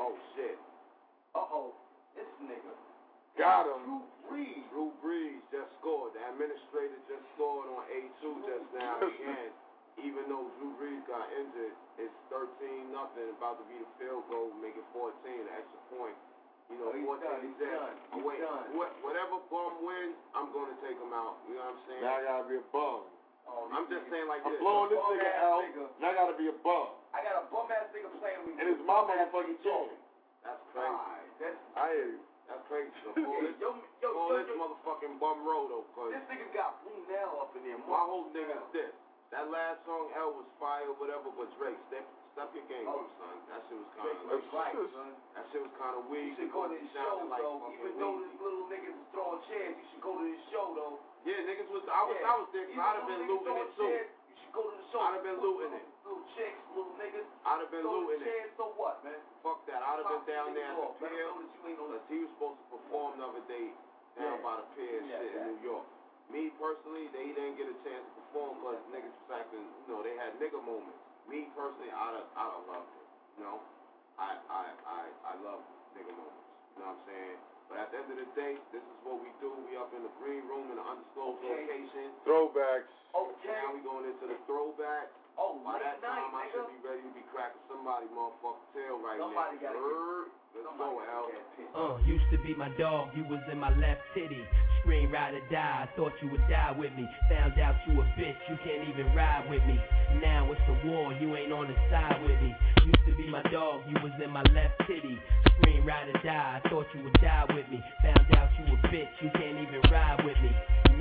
Oh, shit. Uh-oh. This nigga. Got him. Drew Brees. Drew Brees just scored. The administrator just scored on A two just now again. Even though Drew Brees got injured, it's thirteen nothing, about to be the field goal, make it fourteen, the extra point. You know, oh, fourteen, done, he said, oh, wait, what, whatever bum wins, I'm going to take him out. You know what I'm saying? Now I got to be a bum. Oh, I'm just saying like I'm this. I'm blowing this nigga out. Nigga. Now I got to be a bum. I got a bum-ass nigga playing with me. And it's my motherfucking team. That's crazy. Right. That's, I hear you. That's crazy. So call this, yo, yo, call yo, this yo, motherfucking bum road, though, cuz. This nigga got Brunel up in there. My whole nigga's this. That last song, L, was fire or whatever, but Drake, step, step your game oh, up, son. That shit was kind of weak. Right, that shit was kind of weak. You should go to his show, like though. Even though this little niggas was throwing chairs, you should go to his show, though. Yeah, niggas was, I was, yeah. I was there, because I'd have been looting it, too. Chairs, you should go to the show. I'd have been looting it. Little chicks, little niggas. I'd have been looting it. So what, man? Fuck that. I'd have been down there at the pier, because he was supposed to perform the other day down by the pier and shit in New York. Me, personally, they didn't get a chance to perform because niggas was acting, you know, they had nigga moments. Me, personally, I I loved it, you know? I, I, I, I love nigga moments, you know what I'm saying? But at the end of the day, this is what we do. We up in the green room in an undisclosed okay. location. Throwbacks. Okay. Now we going into the throwback. Oh, by that time, night, I should be ready to be cracking somebody motherfucking tail right somebody now. Gotta Let's go, Al. Uh, used to be my dog, you was in my left titty. Scream, ride or die, I thought you would die with me. Found out you a bitch, you can't even ride with me. Now it's the war, you ain't on the side with me. Used to be my dog, you was in my left titty. Scream, ride or die, I thought you would die with me. Found out you a bitch, you can't even ride with me.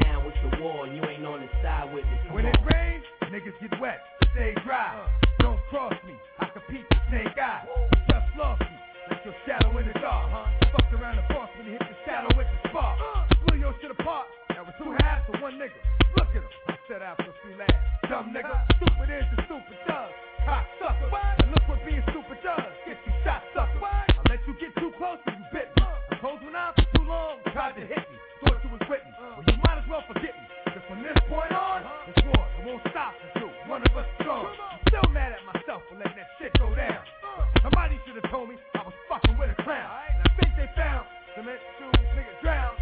Now it's the war, you ain't on the side with me. Come when on. It rains, niggas get wet. Stay dry, uh, don't cross me, I compete with the same guy. You just lost me, like your shadow in the dark, huh? Fucked around the boss when you hit the shadow with the spark. uh, Blew your shit apart, that was two halves of one nigga. Look at him, I set out for three laughs. Dumb nigga, stupid is the stupid does. Cock sucker, what? And look what being stupid does. Get you shot sucker, what? I let you get too close and you bit me. I closed one eye for too long, tried to hit me. Thought you was with me, well you might as well forget me. Cause from this point on, it's war, it won't stop until one of us strong. I'm still mad at myself for letting that shit go down. Somebody should have told me I was fucking with a clown. And I think they found the let two niggas drown.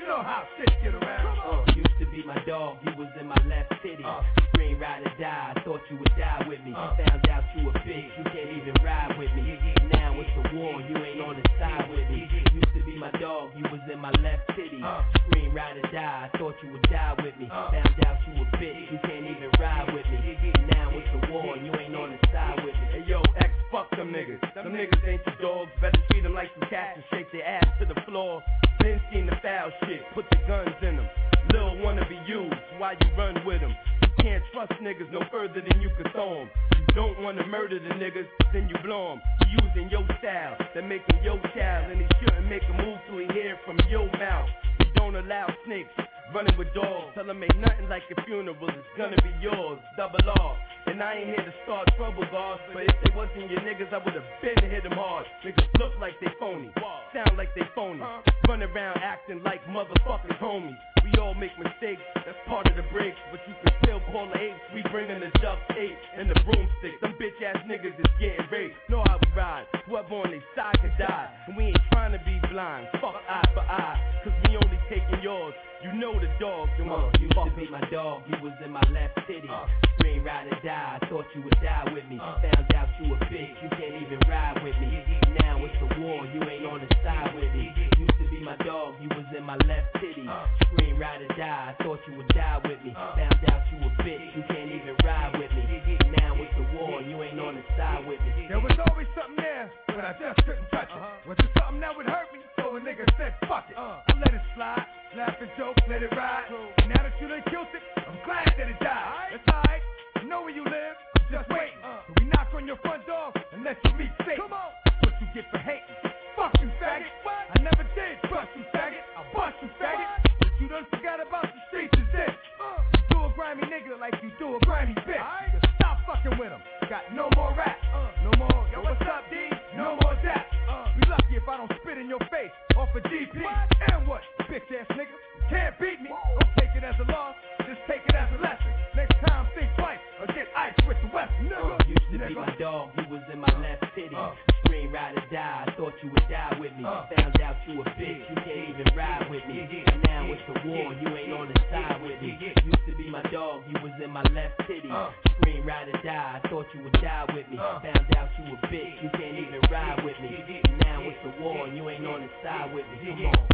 You know how shit get around. Uh, used to be my dog, you was in my left city. Uh, Scream, ride or die, I thought you would die with me. Uh, Found out you a bitch, you can't even ride with me. Now it's the war, you ain't on the side with me. Used to be my dog, you was in my left city. Uh, Scream, ride or die, I thought you would die with me. Uh, Found out you a bitch, you can't even ride with me. Now it's the war, you ain't on the side with me. Hey yo, X, fuck them niggas. Them niggas ain't your dogs, better treat them like some cats and shake their ass to the floor. Been seen the foul shit, put the guns in them. Lil wanna be used, why you run with them? You can't trust niggas no further than you can throw them. You don't wanna murder the niggas, then you blow them. You using your style, they're making your child, and he shouldn't make a move till he hear from your mouth. You don't allow snakes running with dogs. Tell them ain't nothing like a funeral, it's gonna be yours, double R. And I ain't here to start trouble, boss, but if they wasn't your niggas, I would've been hit them hard. Niggas look like they phony, sound like they phony, run around acting like motherfuckers homies. We all make mistakes, that's part of the break, but you can still call the apes. We bringin' the duck eight and the broomstick. Them bitch ass niggas is getting raped. Know how we ride, whoever on their side could die. And we ain't trying to be blind, fuck eye for eye, cause we only taking yours. You know the dog, you uh, used to be my dog, you was in my left city. Uh, Scream, ride or die, I thought you would die with me. Uh, Found out you a bitch, you can't even ride with me. Now it's the war, you ain't on the side with me. Used to be my dog, you was in my left city. Uh, Scream, ride or die, I thought you would die with me. Uh, Found out you a bitch, you can't even ride with me. Now it's the war, you ain't on the side with me. There was always something there, but I just couldn't touch it. Uh-huh. Was there something that would hurt me? So a nigga said, fuck it. Uh, I let it slide. Laugh and joke, let it ride. And now that you done killed it, I'm glad that it died. It's alright, I know where you live, I'm just waiting. Uh, we knock on your front door and let you meet Satan. Come on, what you get for hating? Fuck you, faggot. What? I never did trust you, faggot. I bust you, faggot. What you done forgot about the streets is this. Uh, you do a grimy nigga like you do a grimy bitch. Right? Just stop fucking with him. Got no more rap. Uh, no more, yo, what's up, D? No more that. Uh, be lucky if I don't spit in your face off a D P. What? And what? Bitch ass nigga, you can't beat me. Don't take it as a loss, just take it as a lesson. Next time think twice or get ice with the weapon. Nigga, uh, used to be my dog, you was in my last city. Uh, train ride or die. I thought you would die with me. Uh. Found out you a bitch. You can't even ride with me. And now it's the war. You ain't on the side with me. Used to be my dog. You was in my left titty. Uh. Train ride or die. I thought you would die with me. Uh. Found out you a bitch. You can't even ride with me. And now it's the war. You ain't on the side with me. Come on.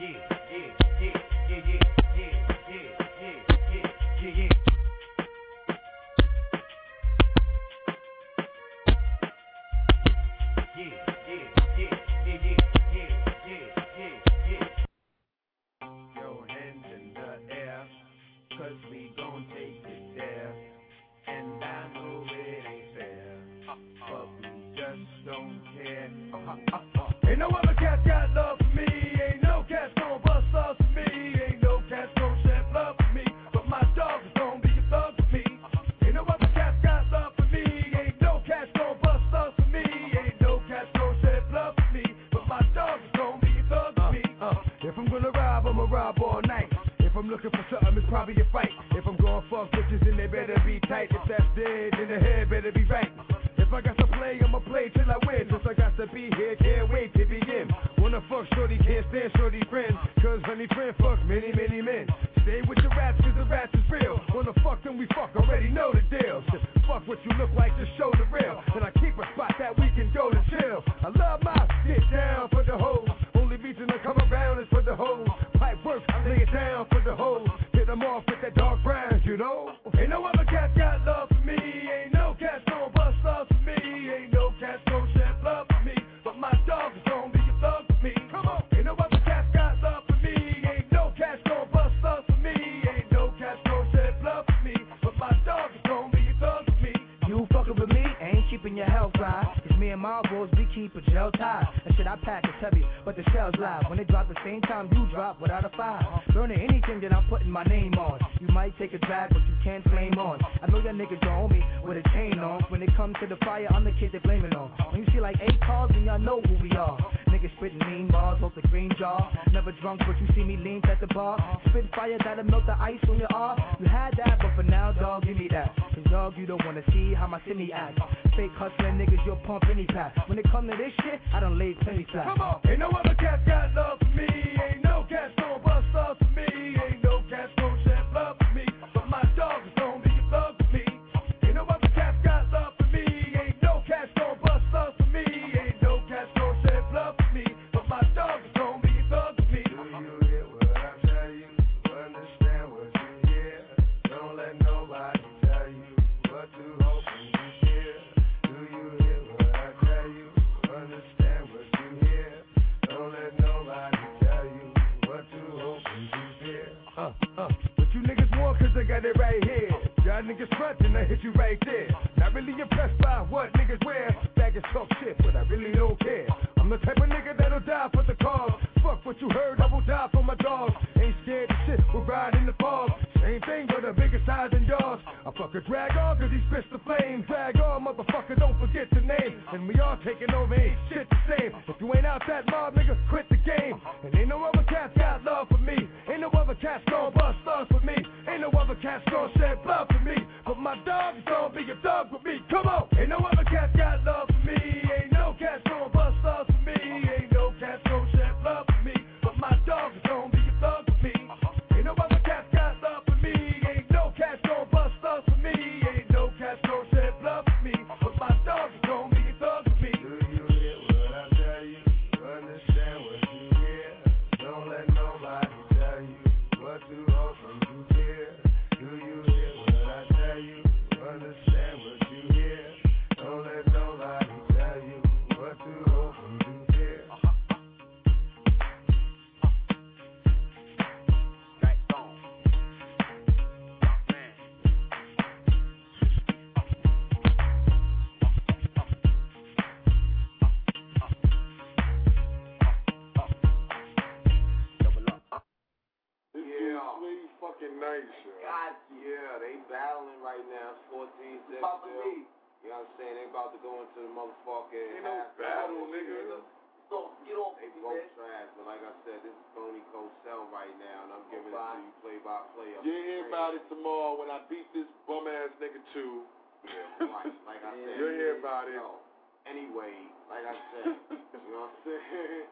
Yeah, yeah, yeah, yeah, yeah, yeah, yeah, yeah, yeah, yeah, yeah. Play by play. You'll hear about it tomorrow when I beat this life, like I said. You'll hear about it. So, anyway, like I said, you know what I'm saying?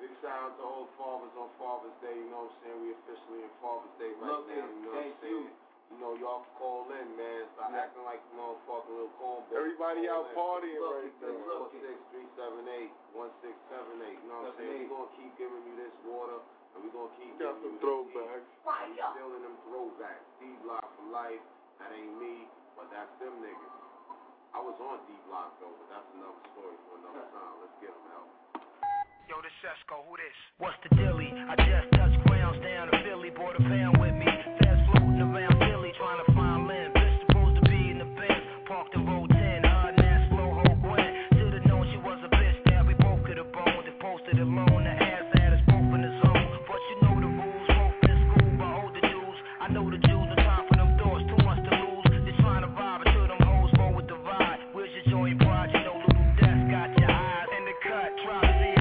Big shout out to old fathers on Father's Day, you know what I'm saying? We officially in Father's Day right Love now, you know what I'm saying? You. You know, y'all can call in, man. Stop yeah. acting like you know, fucking little cornball. Everybody out partying right there. four six three seven eight one six seven eight. You know what I'm saying? We're going to keep giving you this water, and we're going to keep got giving you this throwbacks. We're still in them throwbacks. D-Block for life. That ain't me, but that's them niggas. I was on D-Block, though, but that's another story for another time. Let's get them out. Yo, this Sesko. Who this? What's the dilly? I just touched grounds down in Philly. Bought a van with me. Fast floating around Philly, trying to find land. Bitch supposed to be in the bed. Parked the road ten. Hard ass slow hoe Gwen. Should've known she was a bitch that we both could've boned. They posted alone. The ass had us both in the zone. But you know the rules. Both in school by older dudes. I know the Jews. No time for them doors. Too much to lose. They trying to vibe until them hoes roll with the ride. Where's your joint project? No little death got your eyes in the cut. Try to see.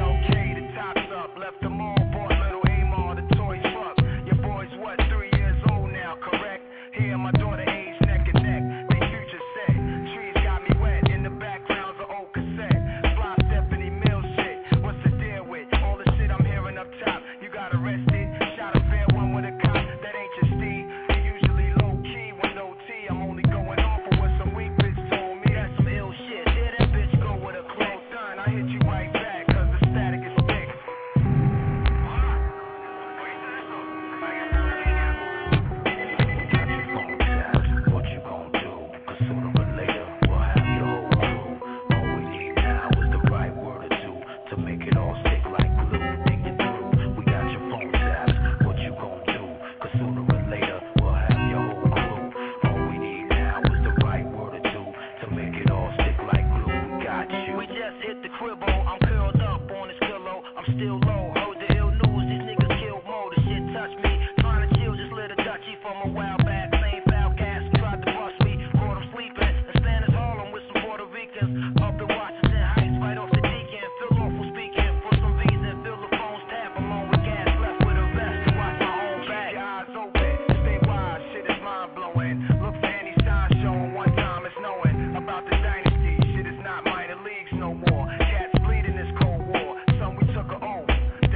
Left them all, bought little Amar, the toy truck. Your boy's what, three years old now, correct? Here, my daughter aged neck and neck. They future set. Trees got me wet. In the background's an old cassette. Fly Stephanie Mills shit. What's the deal with? All the shit I'm hearing up top. You got arrested. Shot a fair one with a cop. That ain't your steed. You're usually low key with no tea. I'm only going off for what some weak bitch told me. That's some ill shit. Yeah, that bitch go with a close gun. I hit you right back. Cause the static is. Still low, heard the ill news, these niggas killed more, the shit touched me. Trying to chill, just lit a Dutchie from a while back. Same foul gas, tried to bust me, caught him sleeping. And Spanish Harlem with some Puerto Ricans. Up in Washington Heights, right off the deacon. Feel awful speaking, for some reason, fill the phone tap. I'm on with gas, left with a vest, watch my own back. Keep your eyes open, stay wide, shit is mind-blowing. Look for any sign showing, one time it's knowing. About the dynasty, shit is not minor leagues no more. Cats bleed in this Cold War. Then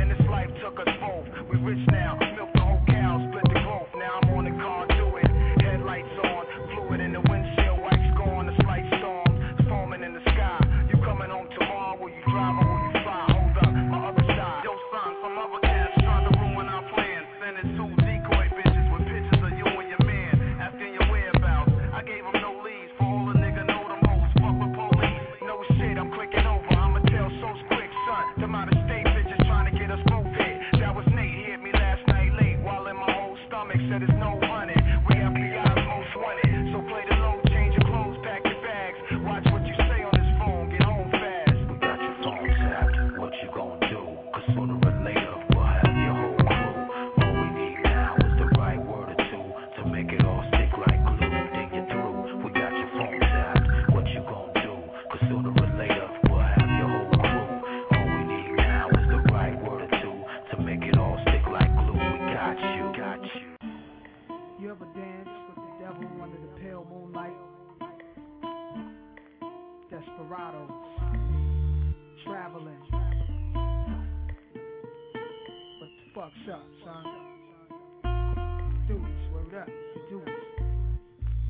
this life took us both. We rich now, milk the whole cow, split the growth. Now I'm on the car doing headlights on, fluid in the windshield, wipes going, a slight storm forming in the sky. You coming home tomorrow? Will you drive or will you fly? Hold up, my other side. Yo, son, some other ass trying to ruin our plans. Sending two decoy bitches with pictures of you and your man, asking your whereabouts. I gave them no leads for all a nigga know them hoes. Fuck with police, no shit. I'm clicking over. I'ma tell so quick, son. Them out of state. Said it's no running, we F B I's most wanted. So play the low, change your clothes, pack your bags. Watch what you say on this phone, get home fast. We got your phone tapped, what you gon' do? Cause sooner or later, we'll have your whole crew. All we need now is the right word or two to make it all stick like glue. Dig you through, we got your phone tapped, what you gon' do? Cause sooner or later, we'll have your whole crew. All we need now is the right word or two to make it all stick like glue. We got you, got you. You ever dance with the devil under the pale moonlight? Desperados, traveling. What the fuck's up, son? Dudes, word up, dudes.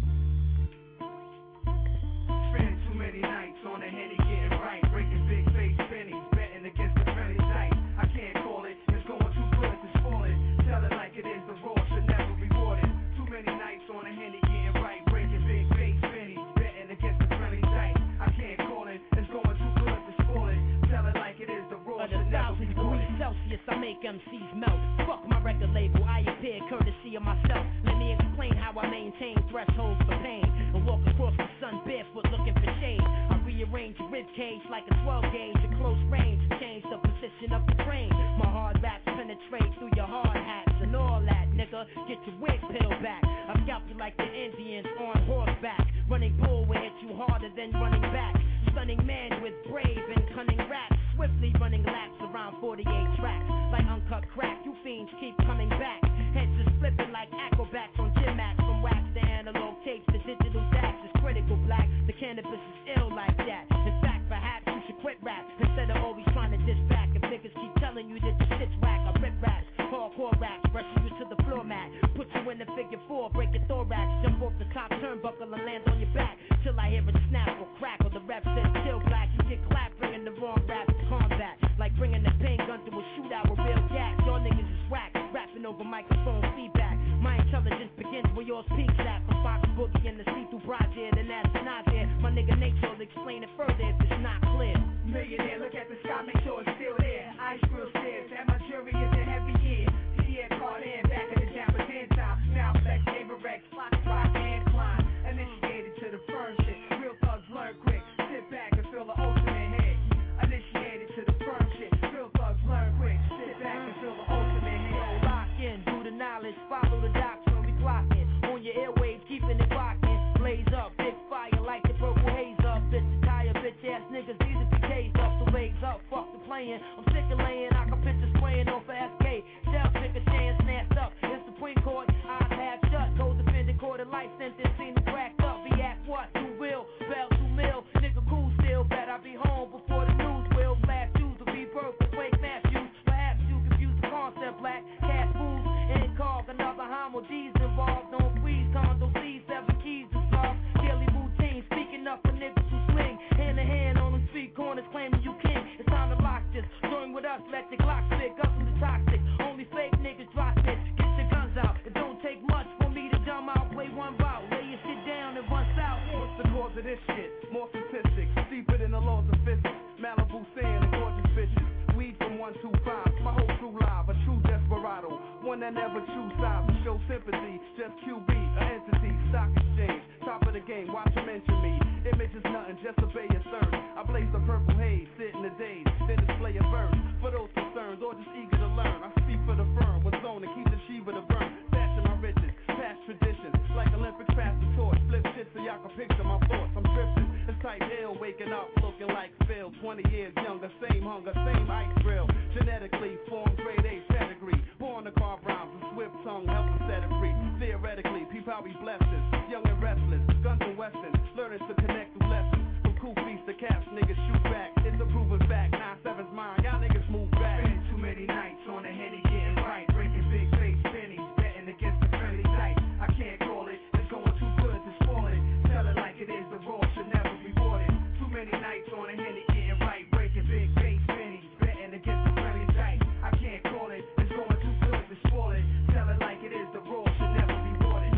Spending too many nights on the Henny getting right. Breaking big face pennies, betting against the penny sight. I can't call it, it's going too good to spoil it. Tell it like it is, the road should never be rewarded. Many nights on a Henny getting right, breaking big face pennies, betting against the friendly sight. I can't call it, it's going too good to spoil it. Tell it like it is, the road should never be rewarded. Degrees Celsius, I make M Cs melt. Fuck my record label, I appear courtesy of myself. Let me explain how I maintain thresholds for pain and walk across the sun barefoot looking for shade. I rearrange your ribcage like a twelve gauge at close range, change the position of the brain. My hard raps penetrate through your hard hats and all that, nigga. Get your wig peeled back. I scalp you like the Indians on horseback. Running bull will hit you harder than running back. Stunning man with brave and cunning raps. Swiftly running laps around forty-eight tracks. Like uncut crack, you fiends keep coming back. Heads is flipping like acrobats on gym mats. From wax to analog tapes to digital dax is critical. black. The cannabis is ill like that. In fact, perhaps you should quit rap instead of always trying to diss back. If niggas keep telling you that the shit's whack, I rip raps, hardcore raps, rushing you to the floor mat. Put you in the figure four, break your thorax, jump off the top turnbuckle and land on your back. Till I hear a snap or crack, or the rap says chill black. You get clapped, bringing the wrong rap to combat. Like bringing the pain gun to a shootout with real gas. Y'all niggas is whack, rapping over microphone feedback. My intelligence begins where yours peaks at. From Fox Boogie and the see-through project, and that's not there. My nigga Nature will explain it further if it's not clear. Millionaire, look at the sky, make sure it's still there. Ice grill stairs, and my jury is a heavy year. T S caught in, back in the Japanese time. Now flex, neighbor X, Fox, rock, and climb. Initiated to the firm shit. Real thugs learn quick. Sit back and feel the ocean ahead. Initiated to the firm shit. Real thugs learn quick. Sit back and feel the ocean ahead. Lock in, do the knowledge, follow the doctrine, we clocking. On your airwaves, keeping it rocking. Blaze up, big fire like the purple haze up. Bitch, tired bitch ass niggas, these are the K's up. The waves up, fuck the playing. I'm sick of laying, I can picture spraying off of S K. Shell, pick a chance, snatched up. It's the Supreme Court, eyes half shut. Goes defending court of life sentence, seen the cracked up. He asked what, you will, bell two mil. Nigga cool still, bet I be home before the news will. Blast shoes will be broke, wake Matthews. Perhaps you confuse the concept, black. Cash fools, and cars, another homo G's involved. Don't freeze, condo C's, seven keys to solve. Daily routine, speaking up for niggas who sling. Hand to hand on them street corners, claiming you king. It's time to lock this. Join with us, let the Glock stick up from the toxic. Only fake niggas drop this. Get your guns out. It don't take much for me to dumb out. Play one route, lay your shit down and once out. What's the cause of this shit? More statistics, deeper than the laws of physics. Malibu sand and gorgeous bitches. Weed from one two five. My whole crew live, a true desperado. One that never choose sides to show sympathy. Just Q B, an entity, stock exchange. Top of the game, watch them mention me. Image is nothing, just obey your third. I blaze the purple haze, sit in the days, then display a verse. For those concerned or just eager to learn, I speak for the firm, with zone and keep the Sheba to burn. Fashion my riches, past traditions, like Olympics past the torch. Flip shit so y'all can picture my thoughts. I'm drifting, it's tight ill, waking up, looking like Phil. twenty years younger, same hunger, same ice grill. Genetically formed grade A pedigree. Born to carve rhymes, a swift tongue, help us set it free. Theoretically, people how we blessed us. Young and restless, guns and weapons, learning to connect through lessons. From cool beats to caps, niggas shoot back. It's a proven fact, nine seven's mine, y'all niggas move back. Spend too many nights on the Henny getting right. Breaking big face pennies, betting against the friendly dice. I can't call it, it's going too good to spoil it. Tell it like it is, the raw should never be rewarded. Too many nights on the Henny getting right. Breaking big face pennies, betting against the friendly dice. I can't call it, it's going too good to spoil it. Tell it like it is, the raw should never be rewarded.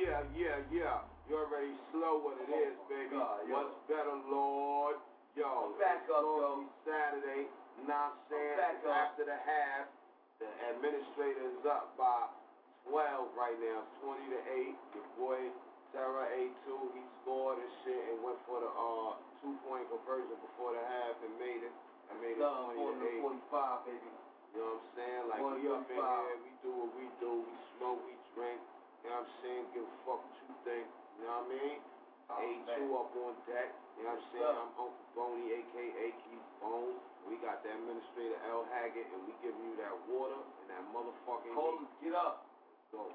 Yeah, yeah, yeah. You already slow what it is, baby. God, yeah. What's better, Lord? Yo, back up, yo. Saturday, not saying after the half. The administrator is up by twelve right now, twenty to eight. Your boy Terra A two, he scored and shit and went for the uh two-point conversion before the half and made it. I made it twenty to eight. Baby. You know what I'm saying? Like we up in here, we do what we do, we smoke, we drink. You know what I'm saying? Give a fuck what you think. You know what I mean? A two oh, up on deck. You know what I'm saying? I'm Uncle Boney, a k a. Keith Bone. We got the administrator, L. Haggard, and we giving you that water and that motherfucking cold. Get up. Go.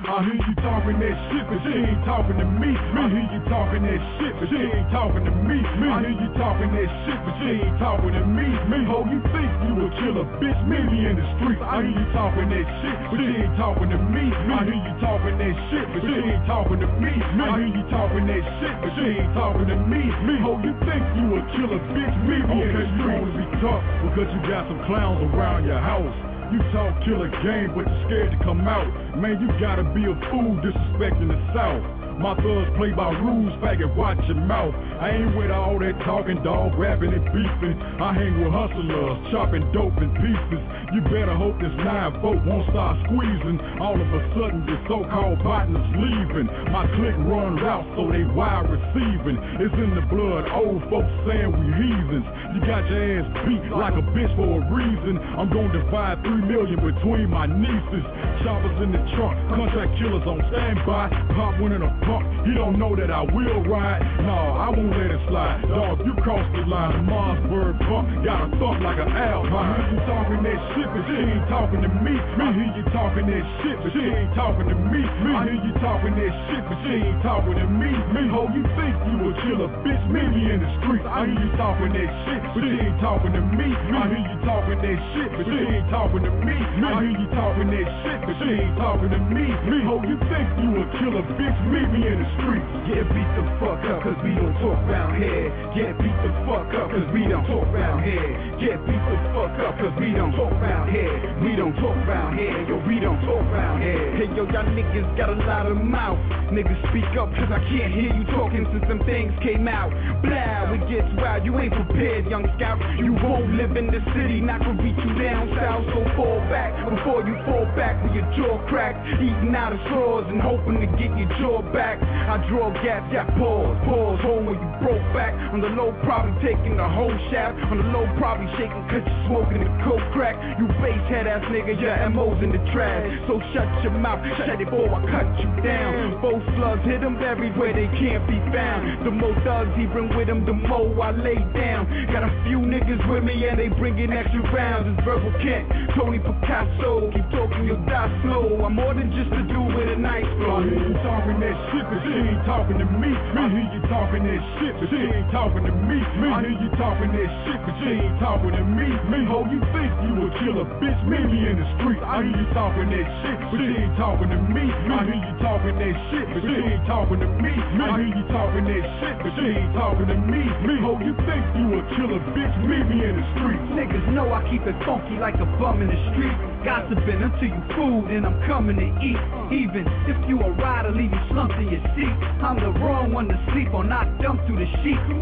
I hear you talking that shit, but she ain't talking to me. I hear you talking that shit, but she ain't talking to me. I hear you talking that shit, but she ain't talking to me. Oh, you think you a killer, bitch? Maybe in the streets. I hear you talking that shit, but she ain't talking to me. I hear you talking that shit, but she ain't talking to me. I hear you talking that shit, but she ain't talking to me. Oh, you think you a killer, bitch? Maybe in the streets. You wanna be tough because you got some clowns around your house. You talk killer game, but you're scared to come out. Man, you gotta be a fool disrespecting the South. My thugs play by rules, faggot, watch your mouth. I ain't with all that talking, dog, rapping and beefing. I hang with hustlers, chopping dope in pieces. You better hope this live vote won't start squeezing. All of a sudden, this so-called botanist leaving. My clique runs out, so they wide receiving. It's in the blood, old folks saying we heathens. You got your ass beat like a bitch for a reason. I'm gonna divide three million between my nieces. Choppers in the trunk, contract killers on standby. Pop one in a punk, he don't know that I will ride. Nah, I won't let it slide. Dog, you cross the line. Williamsburg punk, got a thump like an alpine. You talking that shit, but she ain't talking to me. Me hear you talking that shit, but she ain't talking to me. Me hear you talking that shit, but she ain't talking to me. Me, ho, you think you a killer, bitch? Me in the streets. I hear you talking that shit, but she ain't talking to me. I hear you talking that shit, but she ain't talking to me. I hear you talking that shit, but she ain't talking to me. Me, ho, you think you a killer, bitch? Me in the streets. Yeah, beat the fuck up, cause we don't talk round here. Yeah, beat the fuck up, cause we don't talk round here. Yeah, beat the fuck up, cause we don't talk round here. We don't talk round here, yo, we don't talk round here. Hey, yo, y'all niggas got a lot of mouth. Niggas speak up, cause I can't hear you talking since them things came out. Blah, it gets wild, you ain't prepared, young scout. You won't live in the city, not gonna beat you down south. So fall back, before you fall back with your jaw cracked. Eating out of straws and hoping to get your jaw back. I draw gas, yeah, pause, pause. Home when you broke back. On the low, probably taking the whole shaft. On the low, probably shaking, cause you smoking the coke crack. You base head ass nigga, your M O's in the trash. So shut your mouth, shut it before I cut you down. Both slugs hit them everywhere they can't be found. The more thugs he bring with him, the more I lay down. Got a few niggas with me and they bringing extra rounds. It's verbal Kent, Tony Picasso. Keep talking, you'll die slow. I'm more than just a dude with a nice flow. You talking that shit, but she ain't talking to me. I hear you talking that shit, but she ain't talking to me. I hear you talking that shit, but she ain't talking to me. Me, ho, you think you a killer, bitch? Me in the street. I hear you talking that shit, but she ain't talking to me. I hear you talking that shit, but she ain't talking to me. I hear you talking that shit, but she ain't talking to me. Me, ho, you think you a killer, bitch? Me in the street. Niggas know I keep it funky like a bum in the street. Gossiping until you food and I'm coming to eat. Even if you a rider, leave you slumped in your seat. I'm the wrong one to sleep on, I dump through the sheet. You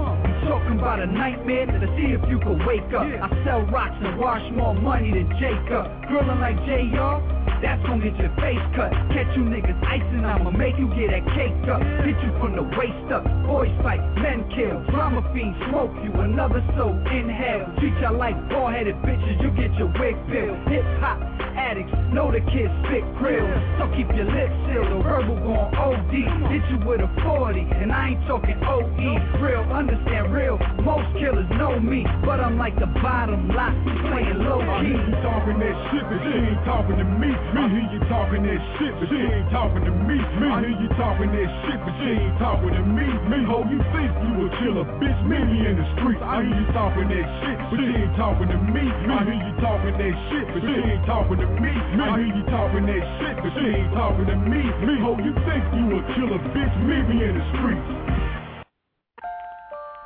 talking about a nightmare, to see if you could wake up. I sell rocks and wash more money than Jacob. Grilling like J R, that's gon' get your face cut. Catch you niggas icing, I'ma make you get that cake up. Hit you from the waist up, boys fight, men kill. Drama fiend smoke you, another soul inhale. Treat y'all like bald-headed bitches, you get your wig filled. Hip-hop addicts know the kids spit krill, so keep your lips sealed. The verbal gon' O D. Hit you with a forty, and I ain't talking O E. Real, understand real. Most killers know me, but I'm like the bottom lot, playing low key. I hear you talking that shit, but she ain't talking to me. I hear you talking that shit, but she ain't talking to me. I hear you talking that shit, but she ain't talking to me. Me, ho, you think you a killer, bitch? Me in the streets. I hear you talking that shit, but she ain't talking to me. I hear you talking that shit, but she ain't talking to me. Me. I hear you talking that shit, but she ain't talking to me. Me, ho, you think you a killer, bitch? Me be in the streets.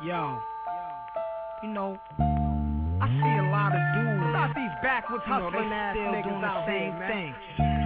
Yo, you know, I see a lot of dudes. I see backwards hustling ass niggas doing the same thing.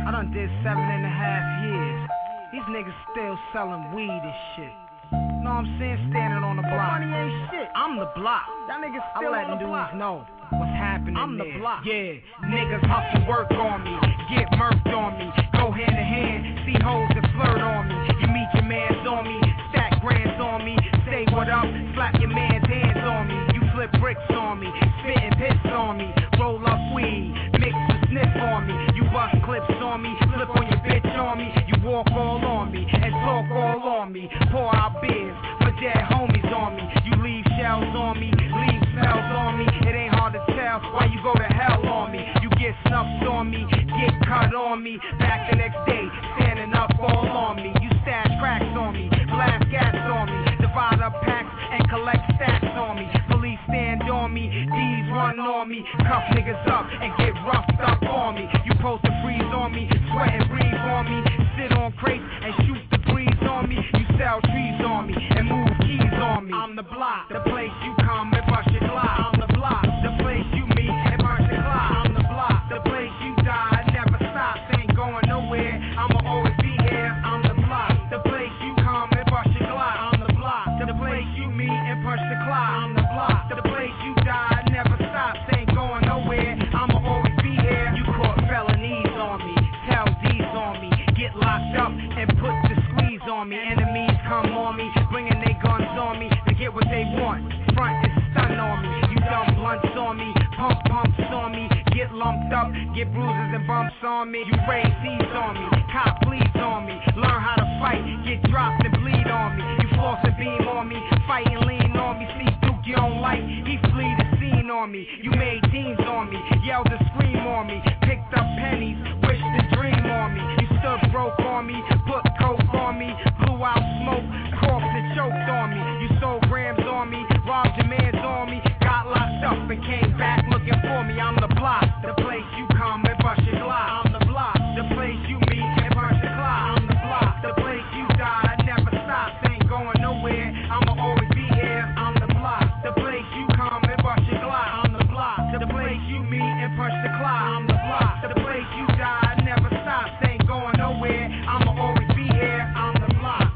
I done did seven and a half years. These niggas still selling weed and shit. You know what I'm saying? Standing on the block. Money ain't shit. I'm the block. That niggas still on the block. I'm letting dudes know what's happening. I'm the block. Yeah, niggas hustle work on me, get murked on me, go hand to hand, see hoes that flirt on me. You meet your mans on me, stack grands on me, say what up, slap your man's hands on me. You flip bricks on me, spitting piss on me, roll up weed, mix a sniff on me. You bust clips on me, flip on your bitch on me. You walk all on me and talk all on me. Pour out beers, put dead homies on me. You leave shells on me, leave smells on me. It ain't hard to tell why you go to hell on me. You get snuffed on me, get cut on me. Back the next day, standing up all on me. You stash cracks on me, blast gas on me. Divide up packs and collect stacks on me. Police stand on me, D's run on me. Cuff niggas up and get roughed up on me. You supposed to freeze on me, sweat and breathe on me. Sit on crates and shoot the breeze on me. You sell trees on me and move keys on me. I'm the block, the place you come and brush your glide. I'm the block, the place you meet and brush your glide. I'm the block, the place you die. I never stop, ain't going nowhere. I'ma always be here. I'm the block, the place you come and brush your glide. I'm the block, the place you meet and brush your glide. I'm the block, the place you die. I never stop, ain't going nowhere. I'ma always be here. You caught felonies on me, tell D's on me, get locked up and put the squeeze on me. Enemies come on me, bringing their guns on me to get what they want. Front is stun on me, you dumb blunts on me, pump pumps on me, get get lumped up, get bruises and bumps on me. You raise C's on me, cop bleeds on me. Learn how to fight, get dropped and bleed on me. You force a beam on me, fight and lean on me. See Duke you don't like, he flee the scene on me. You made teams on me, yelled and scream on me. Picked up pennies, wished to dream on me. You stood broke on me, put coke on me. Blew out smoke, coughed and choked on me. You sold grams on me, robbed your man's on me. Got locked up and came back looking for me. I'm the block, the place you come and bust your block. I'm the block, the place you meet and bust your block. I'm the block, the place you die. I never stop, ain't going nowhere. I'ma always be here. I'm the block, the place you come and bust your block. I'm the block, the place you meet and push the clock. I'm the block, the place you die. I never stop, ain't going nowhere. I'ma always be here. I'm the block.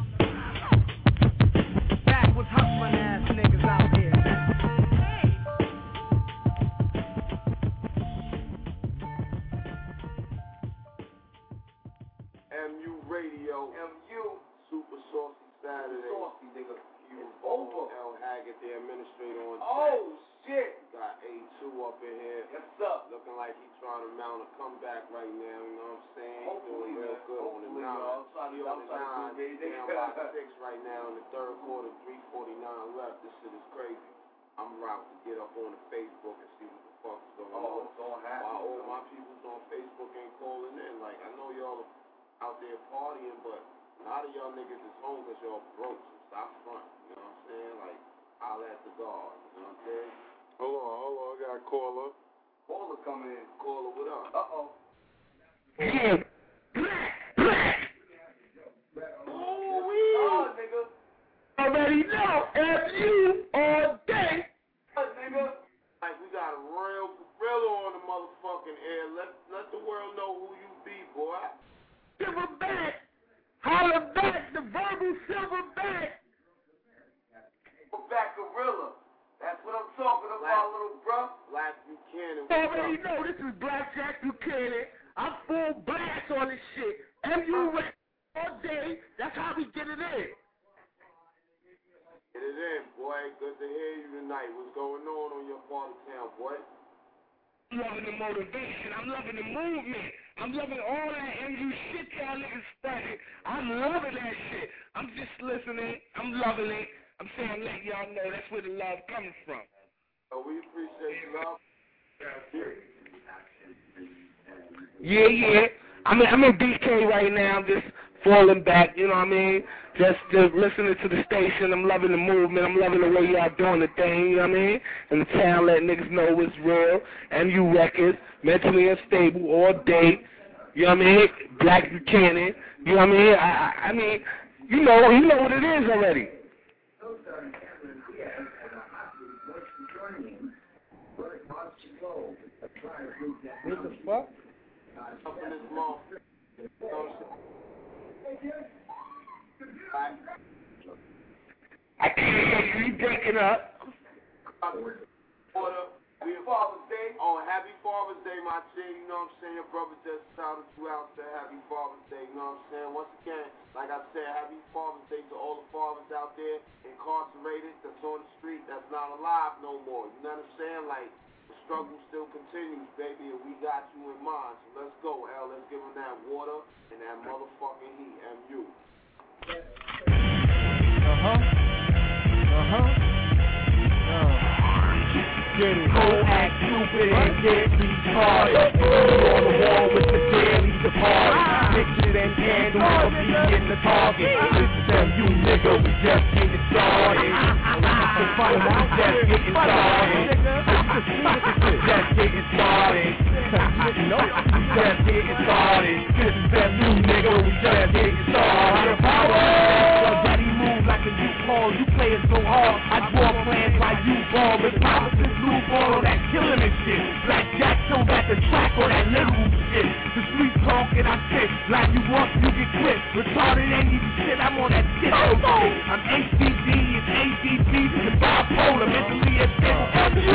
Back with hustling ass niggas out here. M U Radio, M U Super Saucy Saturday. Saucy nigga, you it's over. L Haggard, the administrator on. Oh shit! You got A two up in here. What's up? Looking like he's trying to mount a comeback right now. You know what I'm saying? Hopefully, doing real man. Good Hopefully, on the nine. I'm trying to, I'm trying to do down by six right now in the third quarter. three forty-nine left. This shit is crazy. I'm about to get up on the Facebook and see what the fuck is going on. Oh, it's all happening. All my people's on Facebook ain't calling in. Like I know y'all are out there partying, but a lot of y'all niggas is home because y'all broke, so stop front, you know what I'm saying? Like, holla at the guard, you know what I'm saying? Hold on, hold on, I got a caller. Caller coming in. Caller, what up? Uh-oh. Ooh-wee! Oh, nigga. Already know, F U all day. Oh, nigga. Like, we got a real gorilla on the motherfucking air. Let, let the world know who you be, boy. Silver back, holler back, the verbal silver back. Silver back gorilla. That's what I'm talking about, Black, little bro. Black Buchanan. Already know this is Black Jack Buchanan. I'm full blast on this shit. M U uh, all day. That's how we get it in. Get it in, boy. Good to hear you tonight. What's going on on your part of town, boy? I'm loving the motivation. I'm loving the movement. I'm loving all that M U shit y'all niggas started. I'm loving that shit. I'm just listening. I'm loving it. I'm saying let y'all know that's where the love comes from. So we appreciate love. Yeah, yeah. I'm in, I'm in B K right now. I'm just falling back. You know what I mean? Just, just listening to the station. I'm loving the movement. I'm loving the way y'all doing the thing, you know what I mean? And the town letting niggas know it's real. M U records, mentally unstable all day. You know what I mean? Black Buchanan. You know what I mean? I, I, I mean, you know, you know what it is already. What the fuck? Something is wrong. I can't hear you breaking up. Father's Day. Oh, happy Father's Day, my G. You know what I'm saying? Your brother just shouted you out to happy Father's Day. You know what I'm saying? Once again, like I said, happy Father's Day to all the fathers out there incarcerated that's on the street that's not alive no more. You know what I'm saying? Like, the struggle still continues, baby, and we got you in mind. So let's go, L. Let's give them that water and that motherfucking heat, M U. Uh-huh. Uh-huh. Uh-huh. Get it. Go act stupid and get retarded. On the wall with the daily departed. Pictured and handled, we in the target. This is M U, nigga, we just getting started. So far, we just getting started. Just getting started. Just getting started. This is that new nigga. We just getting started. Already move like a U-Haul. You play it so hard. I draw plans like you ball. With pops and blue ball. That killing and shit. Black Jack show back the track on that lyrical shit. The street talk and I sit. Like you walk, you get clipped. Retarded ain't even shit. I'm on that shit. I'm H D D. It's A D D. It's bipolar. Mentally it's L U.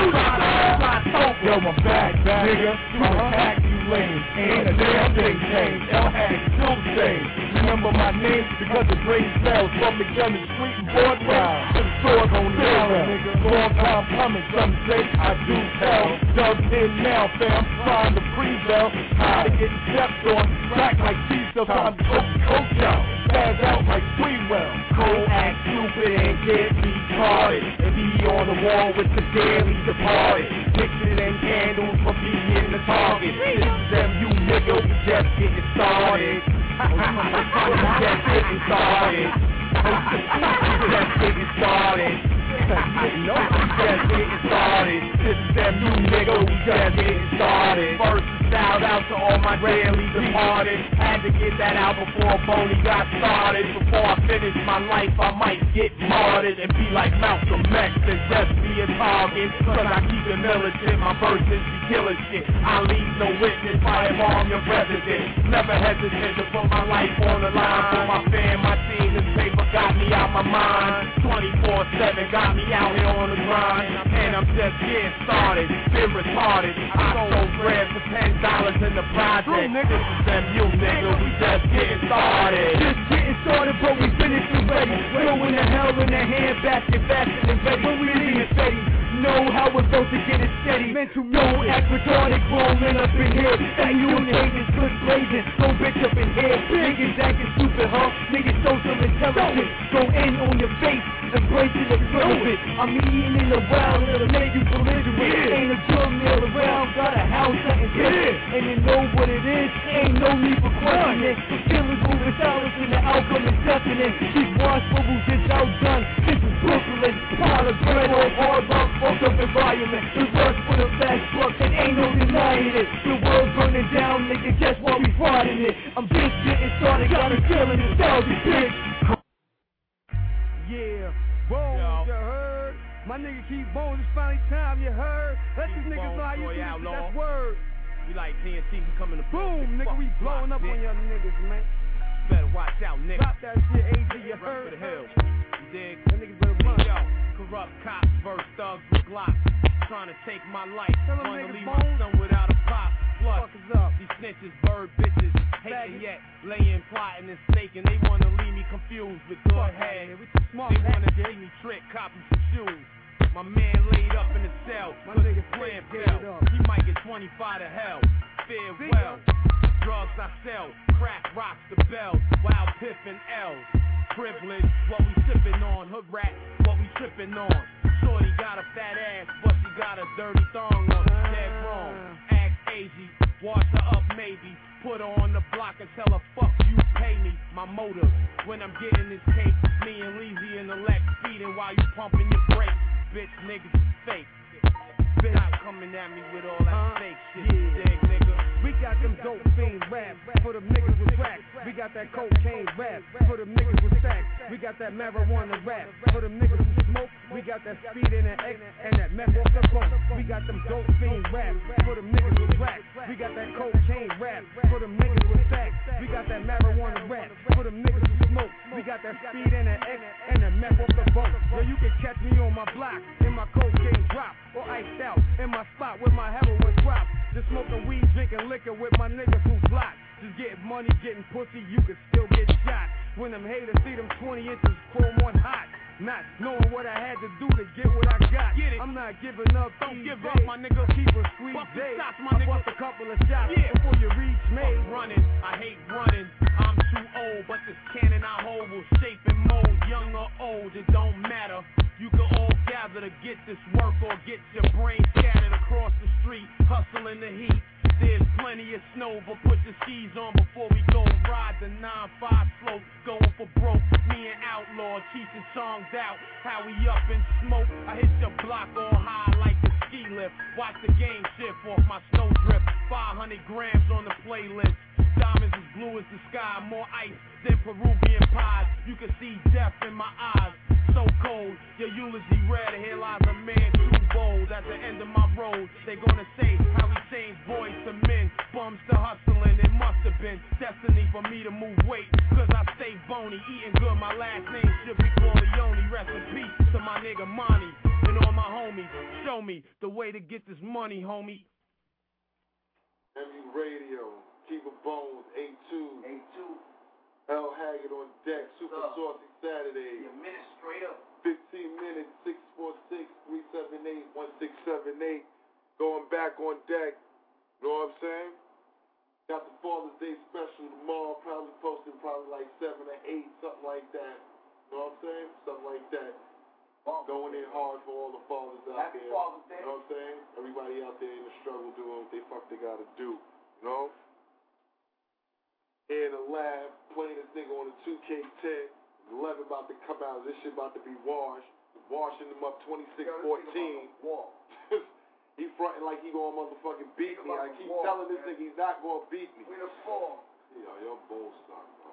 Yo, my back, back, nigga, through the pack, you lame. Ain't a damn thing changed, L-Hack, still the same. Remember my name because it brings bells from the gun and street and Broadway. To the sword on the nigga. Long time coming, some say I do tell. Yo, club is now, fam. Trying to pre-bell, how to get stepped on. Back like T-cells, time to coach out. Spaz out like Freewell. Cold act stupid and get retarded. And be on the wall with the daily departed. Dixon and candles for being the target. This is M U nigga, we just getting started. We just getting started. We just getting started. No, we just getting started. This is that new nigga, we just getting started. First, shout out to all my daily departed. Had to get that out before Boney got started. Before I finish my life, I might get martyred and be like Malcolm X and just be a target. Cause I keep it militant, my verses be killing shit. I leave no witness, I embalm your president. Never hesitant to put my life on the line. For my fan, my team, this paper got me out my mind. twenty-four seven, got me out here on the grind, and I'm just getting started, been retarded. I sold bread for ten dollars in the project. True, nigga. This is M U, nigga, we just getting started. Just getting started, but we finished already. Throwing the hell in the hand basket, faster than ready. When we leave it steady, know how we're supposed to get it steady. Mental, no act retarded, rolling up in here. That you and haters, good blazing, no bitch up in here. Niggas acting stupid, huh? Niggas social intelligence, go in on your face. The place is a it. I'm eating in the wild, it'll make you belligerent. Yeah. Ain't a good meal around, got a house that is good. And you know what it is, ain't no need for questioning. The feelings moving silence and the outcome is definite. These washable just outdone, this is Brooklyn. Pile of bread on hard rock, fucked up environment. The worst for the fast truck, and ain't no denying it. The world burning down, nigga, guess what we fighting it. I'm just getting started, got me feeling this thousand bitch. Yeah, bones, yo. You heard? My nigga keep bones, it's finally time, you heard? Let keep these niggas know how you do this, that's word. You like T N T, we coming to boom, nigga, we blowing up on y'all niggas, man. Better watch out, nigga. Drop that shit, A G, you run heard? For the hill. You dig? That niggas better run. Yo, corrupt cops versus thugs with glocks. Trying to take my life, trying to leave bones. My son without a pop. Plus, up. These snitches, bird bitches, hating yet, laying, plotting, and snaking. They want to leave me confused with blood head. They want to take me trick, copy some shoes. My man laid up in the cell, my nigga plan fell. He might get twenty-five to hell. Farewell. Drugs I sell, crack rocks the bells, wild piffin' L's. Privilege, what we sipping on, hood rat, what we tripping on. Shorty got a fat ass, but she got a dirty thong on. Dead wrong. Easy. Wash her up maybe, put her on the block and tell her fuck you pay me. My motive, when I'm getting this cake, me and Leezy in the Lex feeding while you pumping your brakes. Bitch niggas is fake, stop coming at me with all that uh, fake shit, yeah. Dig, nigga. We got them dope fiend raps for the niggas with racks. We got that cocaine rap for the niggas with sacks. We got that marijuana rap for the niggas with smoke. We got that speed and that X and that meth off the bump. We got them dope fiend raps for them niggas with racks. We got that cocaine rap for them niggas with sacks. We got that marijuana rap for them niggas with smoke. We got that speed and that X and that meth off the bump. Yo, you can catch me on my block in my cocaine drop or iced out in my spot with my heroin drop. Just smoking weed, drinking liquor with my niggas who block. Just getting money, getting pussy, you can still get shot. When them haters see them twenty inches, chrome on hot. Not knowing what I had to do to get what I got. I'm not giving up. Don't give days. Up, my nigga. Keep a squeeze day. Shots, my I nigga. Bust a couple of shots, yeah. Before you reach me. I'm running. I hate running. I'm too old, but this cannon I hold will shape and mold. Young or old, it don't matter. You can all gather to get this work or get your brain scattered across the street, hustling the heat. There's plenty of snow, but put the skis on before we go ride the nine five slope. Going for broke, me and Outlaw, teaching songs out, how we up in smoke. I hit your block on high like the ski lift. Watch the game shift off my snow drift. five hundred grams on the playlist. Diamonds as blue as the sky, more ice than Peruvian pies. You can see death in my eyes, so cold. Your eulogy read, here lies a man too bold. At the end of my road, they gonna say how we changed boys to men, bums to hustling. It must have been destiny for me to move weight, cause I stay bony, eating good. My last name should be Corleone. Rest in peace to my nigga Monty and all my homies. Show me the way to get this money, homie. M U Radio. Keep a bones, A two. A two. L. Haggard on deck, Super uh, Saucy Saturday. Your minute straight up. fifteen minutes, six four six, three seven eight, one six seven eight. going back on deck. Know what I'm saying? Got the Father's Day special tomorrow. Probably posting probably like seven or eight, something like that. Know what I'm saying? Something like that. Father's going in hard for all the fathers out Happy there. Father's Day. Know what I'm saying? Everybody out there in the struggle doing what they fuck they gotta do. You know? Here in the lab, playing this nigga on the two K ten. eleven about to come out. This shit about to be washed. Washing them up twenty-six fourteen. He fronting like he gonna motherfucking beat me. I keep telling this nigga he's not gonna beat me. We the four. Yo, your bull's stuck, bro.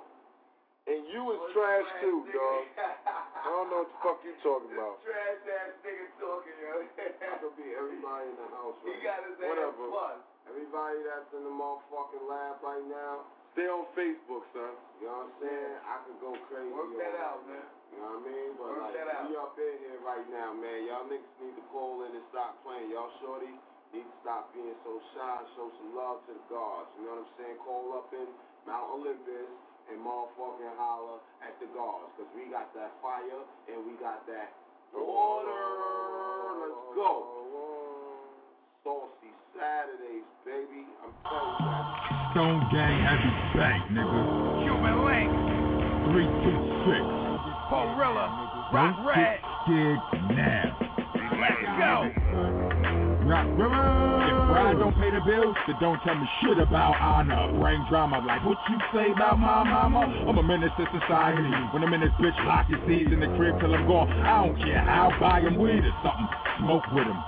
And you is trash too, dog. I don't know what the fuck you talking about. Trash ass nigga talking, yo. I could be everybody in the house right now. He got his ass plus. Everybody that's in the motherfucking lab right now, stay on Facebook, son. You know what I'm saying? I could go crazy. Work that out, man. You know what I mean? But like, we up in here right now, man. Y'all niggas need to call in and stop playing. Y'all shorty need to stop being so shy. Show some love to the guards. You know what I'm saying? Call up in Mount Olympus and motherfucking holler at the guards. Because we got that fire and we got that water. Let's go. Saucy Saturdays, baby. I'm telling you that. Stone Gang Heavy Bank, nigga. Human Link. three two six. Gorilla, Rock Red. Get scared now. Let's go. Rock Red. If Prada don't pay the bills, then don't tell me shit about honor. Brain drama, like what you say about my mama? I'm a menace to society. When I'm in this bitch, lock your seeds in the crib till I'm gone. I don't care. I'll buy him weed or something. Smoke with him.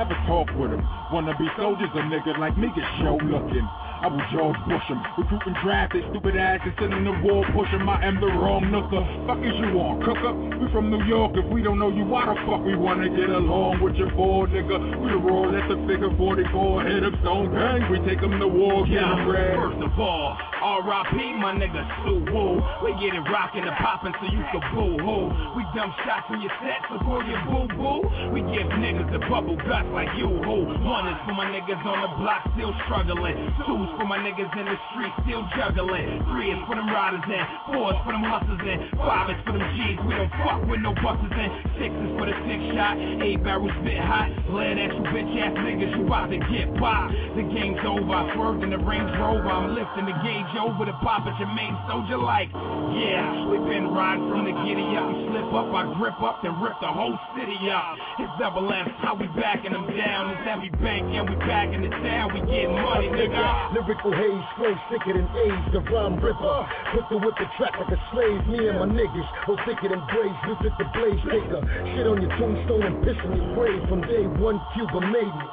Have a talk with him. Wanna be soldiers, a nigga like me get show looking. I will George Bush him, recruiting draft, they stupid ass and sitting in the wall pushing. I am the wrong nooker. Fuck is you on, cook up? We from New York, if we don't know you, why the fuck we wanna get along with your boy, nigga? We the raw, let the figure forty-four hit up Stone Gang, we take him to war, get him red. First of all, R I P my nigga Sue Woo. We get it rockin' and poppin' so you can boo-hoo. We dump shots when you set, so go your boo-boo. We give niggas the bubble guts like you-hoo. One is for my niggas on the block still struggling. Two for my niggas in the street still juggling. Three is for them riders in, four is for them hustlers in, five is for them G's we don't fuck with no buses in, six is for the six shot, eight barrels spit hot, glad at you bitch ass niggas you about to get by. The game's over, I swerved in the Range Rover, I'm lifting the gauge over the pop at your main soldier like, yeah, we been riding from the giddy up, we slip up, I grip up, then rip the whole city up. It's double S, how we backing them down, it's heavy bank and we back in the town, we getting money nigga. Lyrical haze, flow sicker than AIDS, the rhyme ripper. Put the whip the track like a slave, me and my niggas. Oh, thicker than braids, we fit the blaze taker. Shit on your tombstone and piss on your grave. From day one, Cuba made me.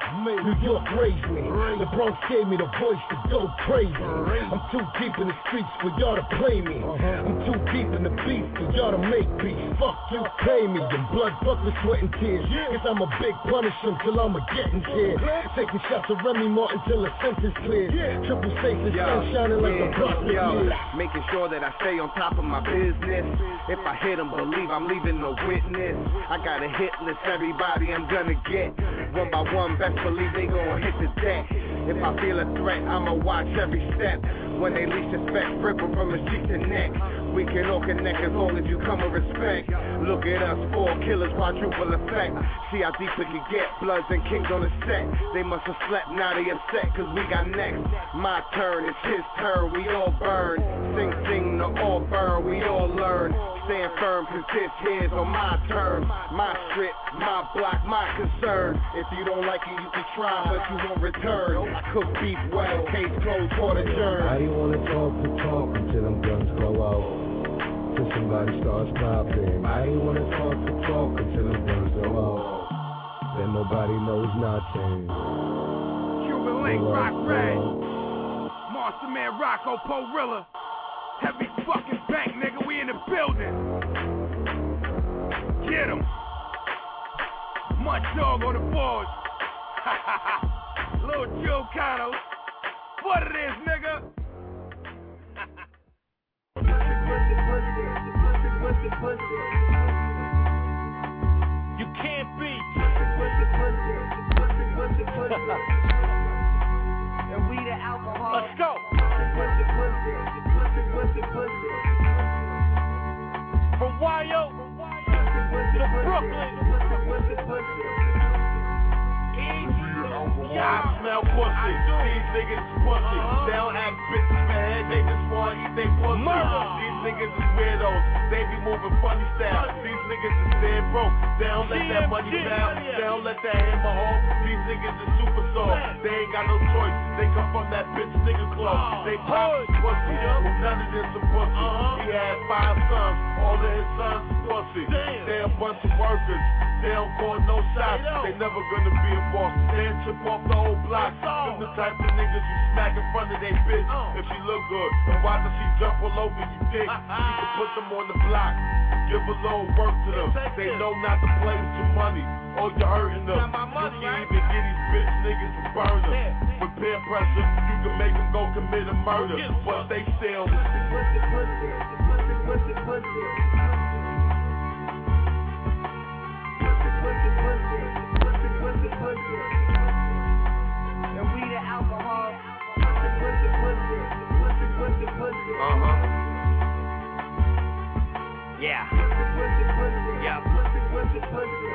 New York raised me. The Bronx gave me the voice to go crazy. I'm too deep in the streets for y'all to play me. I'm too deep in the beef for y'all to make peace. Fuck you, pay me. Your blood buckles, sweat and tears. Cause I'm a big punisher till I'm a getting here. Taking shots of Remy Martin till the sentence clears. Triple safe and shining like a Brooklyn. Making sure that I stay on top of my business. If I hit them, believe I'm leaving no witness. I got a hit list, everybody I'm gonna get. One by one, best believe they gonna hit the deck. If I feel a threat, I'ma watch every step. When they least suspect, cripple from the cheek to neck. We can all connect as long as you come with respect. Look at us, four killers, quadruple effect. See how deep it can get, bloods and kings on the set. They must have slept, now they upset, cause we got next. My turn, it's his turn, we all burn. Sing, sing, the all burn, we all learn. Stand firm, cause this here's on my terms. My strip, my block, my concern. If you don't like it, you can try, but you won't return. I cook beef well, case closed, court adjourned. I don't wanna talk the talk until them guns go out. Till somebody starts popping. I ain't wanna talk the talk until them guns go off. Then nobody knows nothing. Cuban Link, Rock Red, Monster Man, Rocco, Porilla, Heavy fucking bank, nigga. We in the building. Get 'em. Much dog on the board. Ha ha ha. Little Joe Cano. What it is, nigga? You can't beat. And we the alcohol. Let's go. From Wyo to Brooklyn. smell pussy. These niggas is pussy. They don't act bitches, man. They just want to eat they pussy. These niggas is weirdos. They be moving funny style. These niggas is dead broke. They don't let that money bounce. They don't let that hammer hold. These niggas is super soft. They ain't got no choice. They come from that bitch nigga club. They pop pussy. None of this is pussy. He had five sons. All of his sons is pussy. They a bunch of workers. They don't call no shots. They never gonna be a boss. They chip off the whole block. Them the type of niggas you smack in front of they bitch if she look good. And why does she jump all over you, dick? You can put them on the block. Give a little work to them. They know not to play with your money. Oh, you're hurting them. You can't even get these bitch niggas to burn them. With peer pressure, you can make them go commit a murder. But they still pussy, pussy, pussy, pussy, pussy, pussy, pussy, pussy, pussy, pussy. And we the alcohol. Pussy, pussy, pussy, pussy, pussy, pussy. Uh huh. Yeah. Pussy, pussy, yeah. Pussy, pussy, pussy.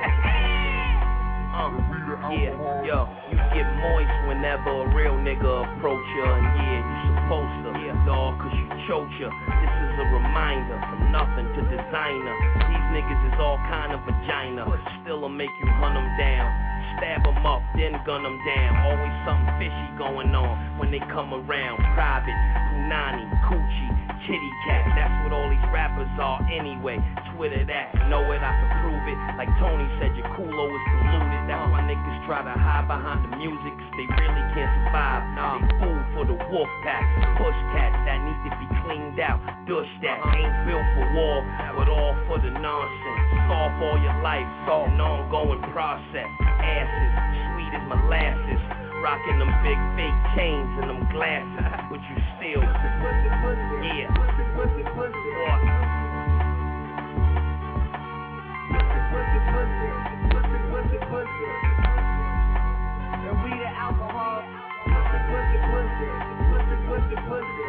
Yeah, yo, you get moist whenever a real nigga approach ya. And yeah, you supposed to, yeah, dog, cause you choke ya. This is a reminder, from nothing to designer. These niggas is all kind of vagina. Still'll make you hunt them down. Stab them up, then gun them down. Always something fishy going on when they come around. Private, Punani, Gucci, Kitty Cat. That's what all these rappers are anyway. Twitter that, know it, I can prove it. Like Tony said, your culo is polluted. That's why niggas try to hide behind the music, cause they really can't survive. Nah, they food for the wolf pack. Push cats that need to be cleaned out. Dush that ain't built for war, but all for the nonsense. Solve all your life, solve an ongoing process. Asses, sweet as molasses. Rocking them big fake chains and them glasses, but you still pussy, pussy, yeah. Pussy, pussy, pussy. What? Pussy, pussy, pussy. Pussy, pussy, pussy. And we the alcohol. Pussy, pussy, pussy. Pussy, pussy, pussy.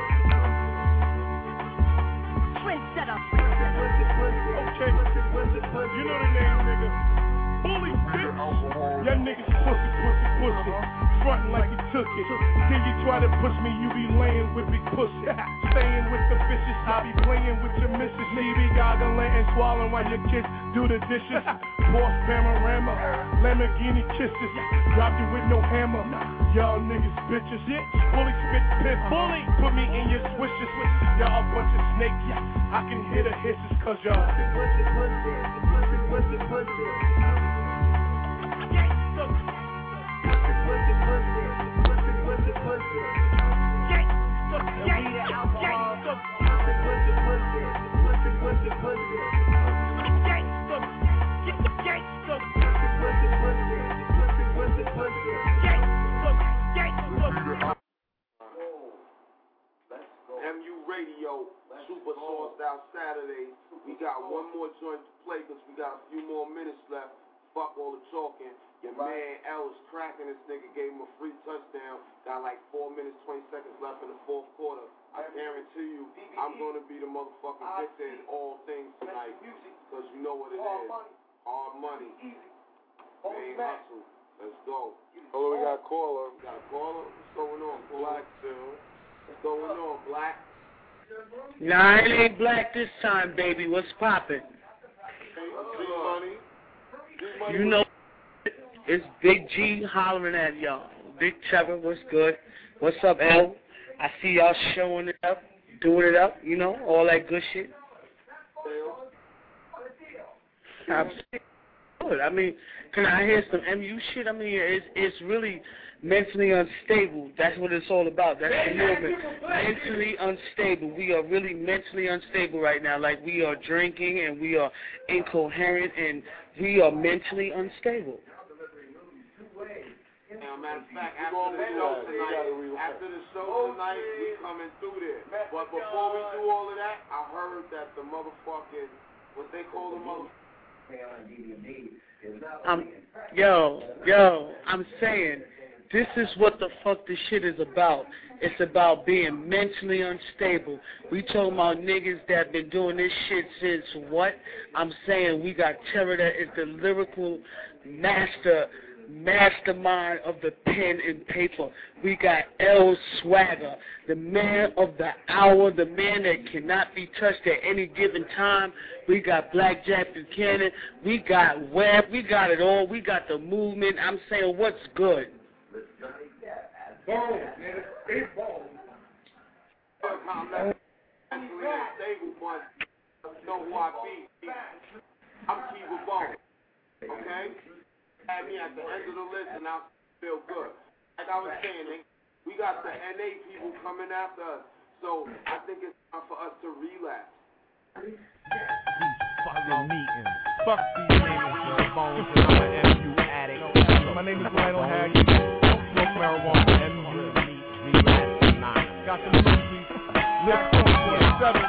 Trend set up. Pussy, pussy, pussy. Okay. Pussy, pussy, pussy. You know the name, nigga. Bully, bitch. Y'all niggas pussy, pussy, pussy. Frontin' like you took it. Then you try to push me, you be laying with big pussy. Staying with the fishes, I be playing with your missus. Maybe goggling and swallowing while your kids do the dishes. Boss panorama, Lamborghini kisses. Drop you with no hammer. Y'all niggas bitches. Bully, spit, piss. Bully, put me in your swishes. Y'all a bunch of snakes. I can hear the hisses, cause y'all pussy, pussy, pussy, pussy, pussy. Pussy, pussy, pussy, pussy, pussy. Yes, yes, yes, yes. Pussy, pussy, pussy, pussy, pussy, pussy. Yes, yes, yes. Pussy, pussy, pussy, pussy, pussy, pussy. Yes, yes, yes. M U Radio, Super Sourced Out Saturday. We got one more joint to play because we got a few more minutes left. Fuck all the talking. Your man L is cracking this nigga. Gave him a free touchdown. Got like four minutes, twenty seconds left in the fourth quarter. I guarantee you, I'm going to be the motherfucking victor in all things tonight. Because you know what it is. All money. Main hustle. Let's go. Hello, we got a caller. We got a caller. What's going on, Black? What's going on, Black? Nah, it ain't Black this time, baby. What's poppin'? Money. You know, it's Big G hollering at y'all. Big Trevor, what's good? What's up, L? I see y'all showing it up, doing it up, you know, all that good shit. I'm good. I mean, can I hear some M U shit? I mean, it's, it's really mentally unstable. That's what it's all about. That's the movement. Mentally unstable. We are really mentally unstable right now. Like, we are drinking and we are incoherent and we are mentally unstable. Now, matter of fact, after the show tonight, after the show tonight, we coming through there. But before we do all of that, I heard that the motherfucking, what they call the motherfucking. Um, yo, yo, I'm saying, this is what the fuck this shit is about. It's about being mentally unstable. We talking about niggas that been doing this shit since what? I'm saying we got Terror that is the lyrical master mastermind of the pen and paper. We got L. Swagger, the man of the hour, the man that cannot be touched at any given time. We got Black Jack Buchanan. We got Webb. We got it all. We got the movement. I'm saying, what's good? Boom, nigga. It's boom. I'm keeping bone, okay? Add me at the end of the list and I feel good. Like I was saying, we got the N A people coming after us, so I think it's time for us to relapse. These fucking meetings. Fuck these niggas. Bones, I'm an M U addict. My name is Lionel Haggard. Don't smoke marijuana. M U relapse tonight. Got the movies. Next twenty-seven.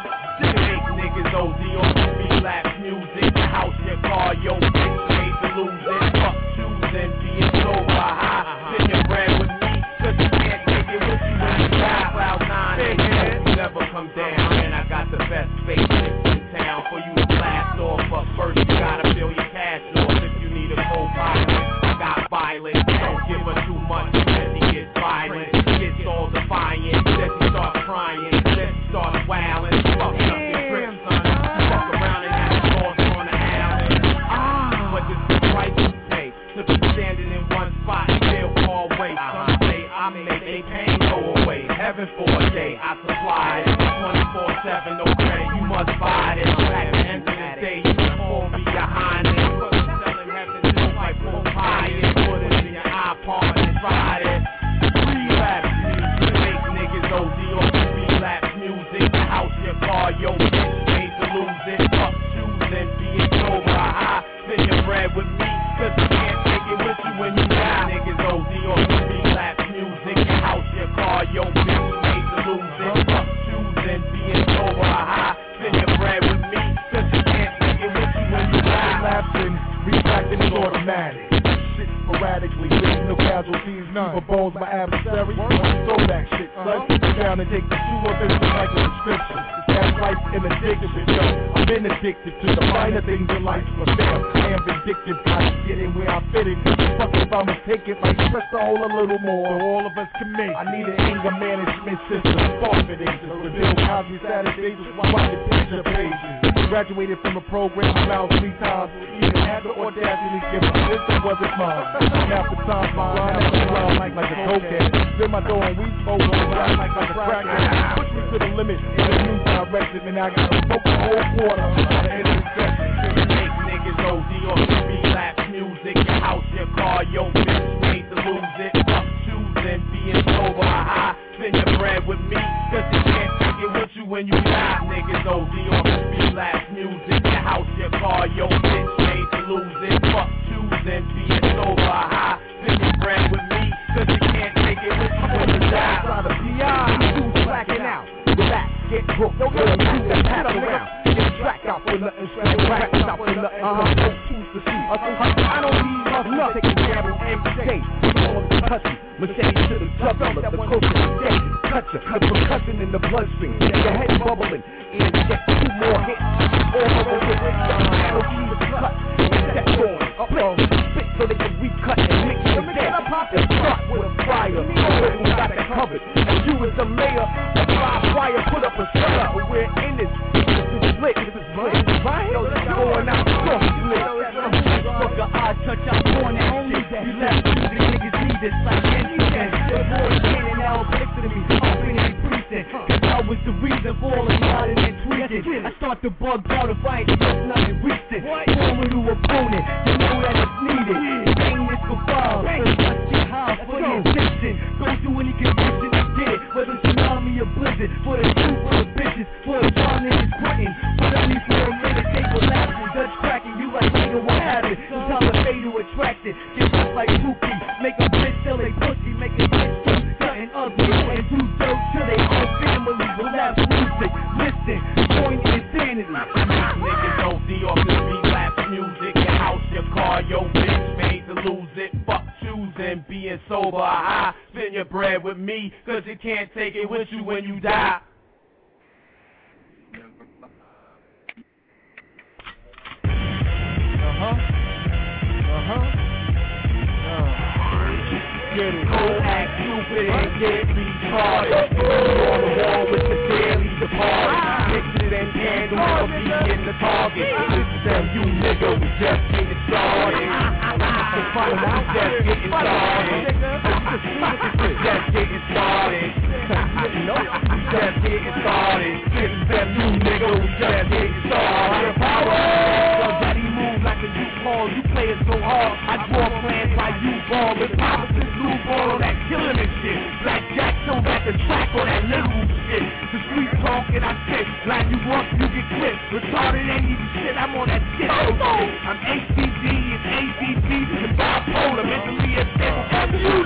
Niggas O D on relapse music. House, your car, your bitch, made to lose it. Fuck choosing, being so high. Send your bread with me, cause you can't take it with you when you die. Cloud nine, eight, never come down. And I got the best faces in town for you to blast off. But first you gotta fill your cash off. If you need a co-pilot, I got violence. Don't give her too much, then he gets violent. Gets all defiant, then he starts crying. Then he starts wailing. Fuck up. Heaven for a day, I supply it twenty-four seven, no credit, you must buy it. At the end of the day, you can hold me behind it. Cause I'm selling heaven, just like full pie. Put it in your iPod and try it. Relapse music, make niggas O D on relapse music. House, your car, your bitch, made to lose it. Fuck choosing, being sober, high. Spend your bread with me, cause you can't take it with you when you die. Niggas O D on relapse music. House, your car, your bitch. Automatic, shit sporadically, no casualties, none. But bones, my adversary, throw that shit. Let's sit down and take the two of this like a prescription. That's life in addiction, yo. I've been addicted to the finer things in life, but damn, I am vindictive, trying to get in where I fit in. Fuck if I'ma take it, like stress the hole a little more, so all of us can make. I need an anger management system, forfeiting to reveal Cosby's Saturdays, just watch the picture pages. Graduated from a program about three times. Either had the audacity to give a list or wasn't mine. Half the time, mine, half the time, like, like a cokehead. Then my door and we spoke on the ride like a crackhead. Push me to the limit in a new direction, and I got to smoke the whole quarter. Make niggas O D on relapse music. Your house, your car, your bitch, made to lose it. Fuck choosing, being sober, high. Spend your bread with me, cause you can't take it with you when you die. Niggas O D on relapse music, your house, your car, your bitch, made to lose it. Fuck choosing, being sober, high. Spend your bread with me, cause you can't take it with you when you die. Try to P I, who's blacking out? Relax, get broke, don't let me move that hat around. Get track out for nothing, straight back out for nothing. Uh-huh, don't choose to see. I don't need nothing, take a gamble every day. Touchy, machete to the tub, all of the coast of the day. Touch her, the percussion in the bloodstream. Your head bubbling, and get two more hits. All over the wrist, melodies to cut. Step on, split, spit so they can recut and mix it down. They start with a fire, already got it covered. And you as the mayor, a fire fire, put up a shutter. But we're in this, this is lit, this is lit. Yo, this is going out, fuck you, fucker, I touch, I'm going out, shit, you left music. It's like anything, the boys came and now next to me, I'm bringing a precinct, cause I was the reason for all the nodding and tweaking. I start to bug out if I ain't just nothing recent, form a new opponent, you know that it's needed, bang this for fire, cause I get high for the addiction, go through any condition I get it, whether tsunami or blizzard, for the truth or the bitches, for the time that it's quitting, what I need for a minute, they collapse and Dutch cracking, you like nigga what happened, it's time to pay to attract it, get up like Pookie, make a till they pussy, make a bitch keep cutting ugly and do dope till they all family relapse music. Listen, join the insanity. Niggas O D off the relapse music. Your house, your car, your bitch made to lose it. Fuck choosing, being sober, high. Spend your bread with me, cause you can't take it with you when you die. Uh huh. Uh huh. Uh huh. get it. Don't act stupid and get retarded. You're on the wall with the daily departed. Picture and candle will be in the target. Listen to them, you nigga, we just getting started. So follow me, just getting started. Just getting started. Just getting started. Listen to them, you nigga, we just getting started. Power! You play it so hard, I draw plans like you ball. With pops and blue ball on that killing and shit. Black Jack don't got the track on that lyrical shit. The street talk and I spit, like you walk, you get clipped. Retarded ain't even shit, I'm on that shit. I'm A C D, it's A B B, it's bipolar, mentally it's F M U.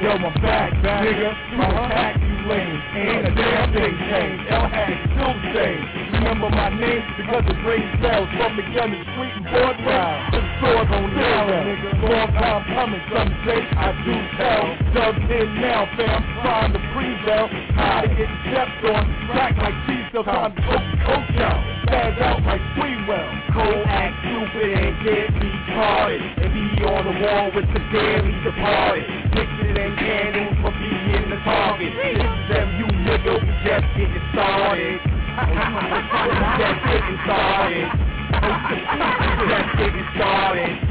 Yo, my back, back, nigga, my back, you lame. Ain't a damn thing changed, L had still changed. Remember my name because the great spells from the gun is sweet and Broadway. The sword on now, nigga. Long time coming, some say I do tell. Dubbed in now, fam, trying to pre-bell. High to get stepped on, crack like cheese, so time to coach, coach out. Stand out like Freewell. Cold act stupid and get retarded. And be on the wall with the daily departed. Picture and candles for being the target. It's them, you nigga, we just getting started. Just getting started. Just getting started. Just getting started.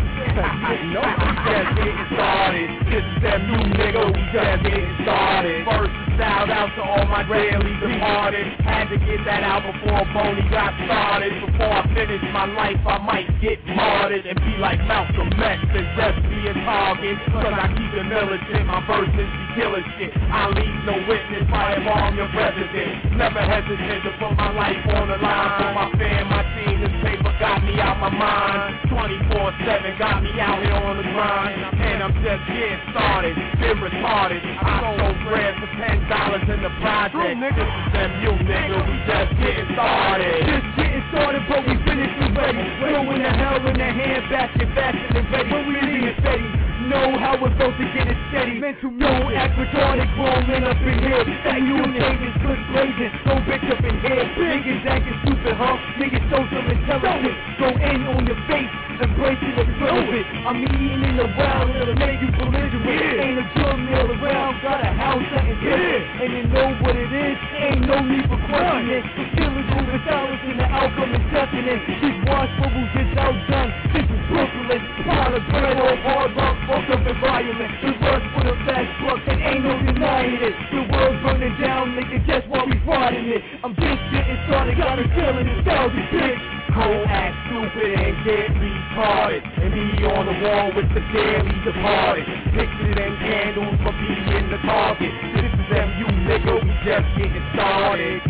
This is that new nigga. We just getting started. First shout out to all my daily departed. Had to get that out before Boney got started. Before I finish my life, I might get martyred and be like Malcolm X and just be a target. Cause I keep it militant. My verses be killing shit. I leave no witness. Firebomb your president. Never hesitant to put my life on the line for my fam, my team. This paper got me out my mind. Twenty-four seven got me out here on the grind. And I'm just getting started. Been retarded. I sold bread for ten dollars in the project. This is M U nigga. We just getting started. Just getting started, but we finished already. Throwing the hell in the hand basket, faster than ready. When we leave it steady. Know how we're supposed to get it steady. Mental, no act retarded, grown men up in here. That you niggas, good blazing, no bitch up in here. Niggas acting stupid, huh? Niggas social intelligence. Go in on your face, embrace it and blow it. I'm eating in the wild, it'll make you belligerent. Yeah. Ain't a good meal around, got a house that is good. And you know what it is, ain't no need for questioning it. The killers moving silence and the outcome is testing it. These watchfuls is outdone, this is Brooklyn. Pile of bread on hard rock, fucked up environment. We work for the fast truck, and ain't no denying it. The world's burning down, nigga, guess why we riding it. I'm just getting started, got me feeling this thousand, bitch. Cold ass stupid and get retarded. And be on the wall with the daily departed. Picture them candles for being the target. This is M U nigga, we just getting started.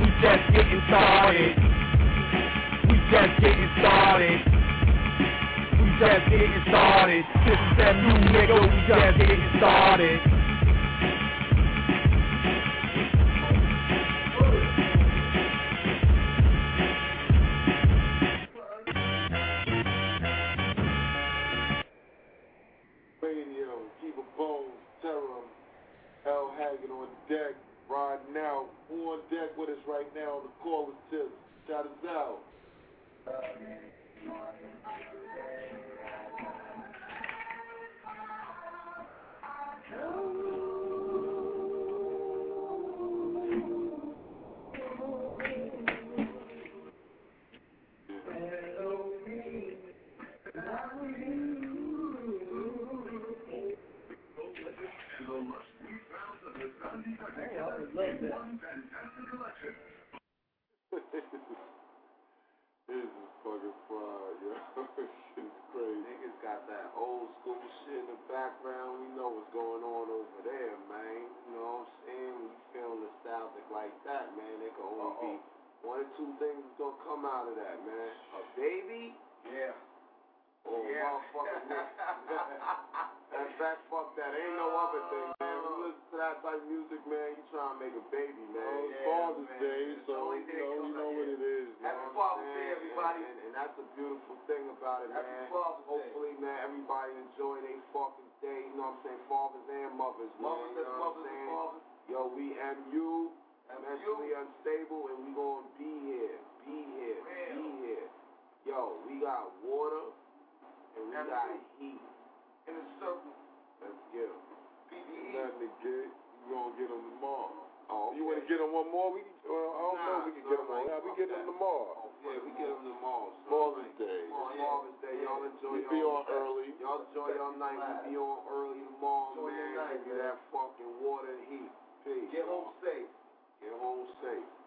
We just getting started. We just getting started. We just getting started. This is that new nigga. We just getting started. Radio, Kiva Bones, Terror, L. Hagen on deck. Right now, on deck with us right now on the call with tips. Shout us out. Uh, This is fucking fried, yo. Shit's crazy. Niggas got that old school shit in the background. We know what's going on over there, man. You know what I'm saying? When you feel nostalgic like that, man, there can only Uh-oh. be one or two things that's going to come out of that, man. A baby? Yeah. Oh, yeah. Motherfucker. That back fuck that. Ain't no other thing, man. When you listen to that type of music, man, you trying to make a baby, man. Oh, yeah, Father's man. Day, so you know, you know what it is. Happy Father's Day, everybody. And, and, and that's a beautiful thing about it, man. Happy Father's Day. Hopefully, man, everybody enjoy their fucking day. You know what I'm saying? Fathers and mothers, man. Mothers and mothers and fathers. Yo, we M U, mentally unstable, and we gonna be here. Be here. Real. Be here. Yo, we got water. And we got heat. in a circle. Let's get them. P D E. Nothing to get. We're going to get them tomorrow. Oh, okay. You want to get them one more? We, well, I don't nah, know if we can get them all. Nah, we get them tomorrow. Oh, yeah, we get them tomorrow. Marvin's Day. Marvin's Day. Y'all enjoy y'all. We be on early. Y'all enjoy y'all night. We be on early tomorrow. Enjoy your night. Get that fucking water and heat. Peace. Get home safe. Get home safe.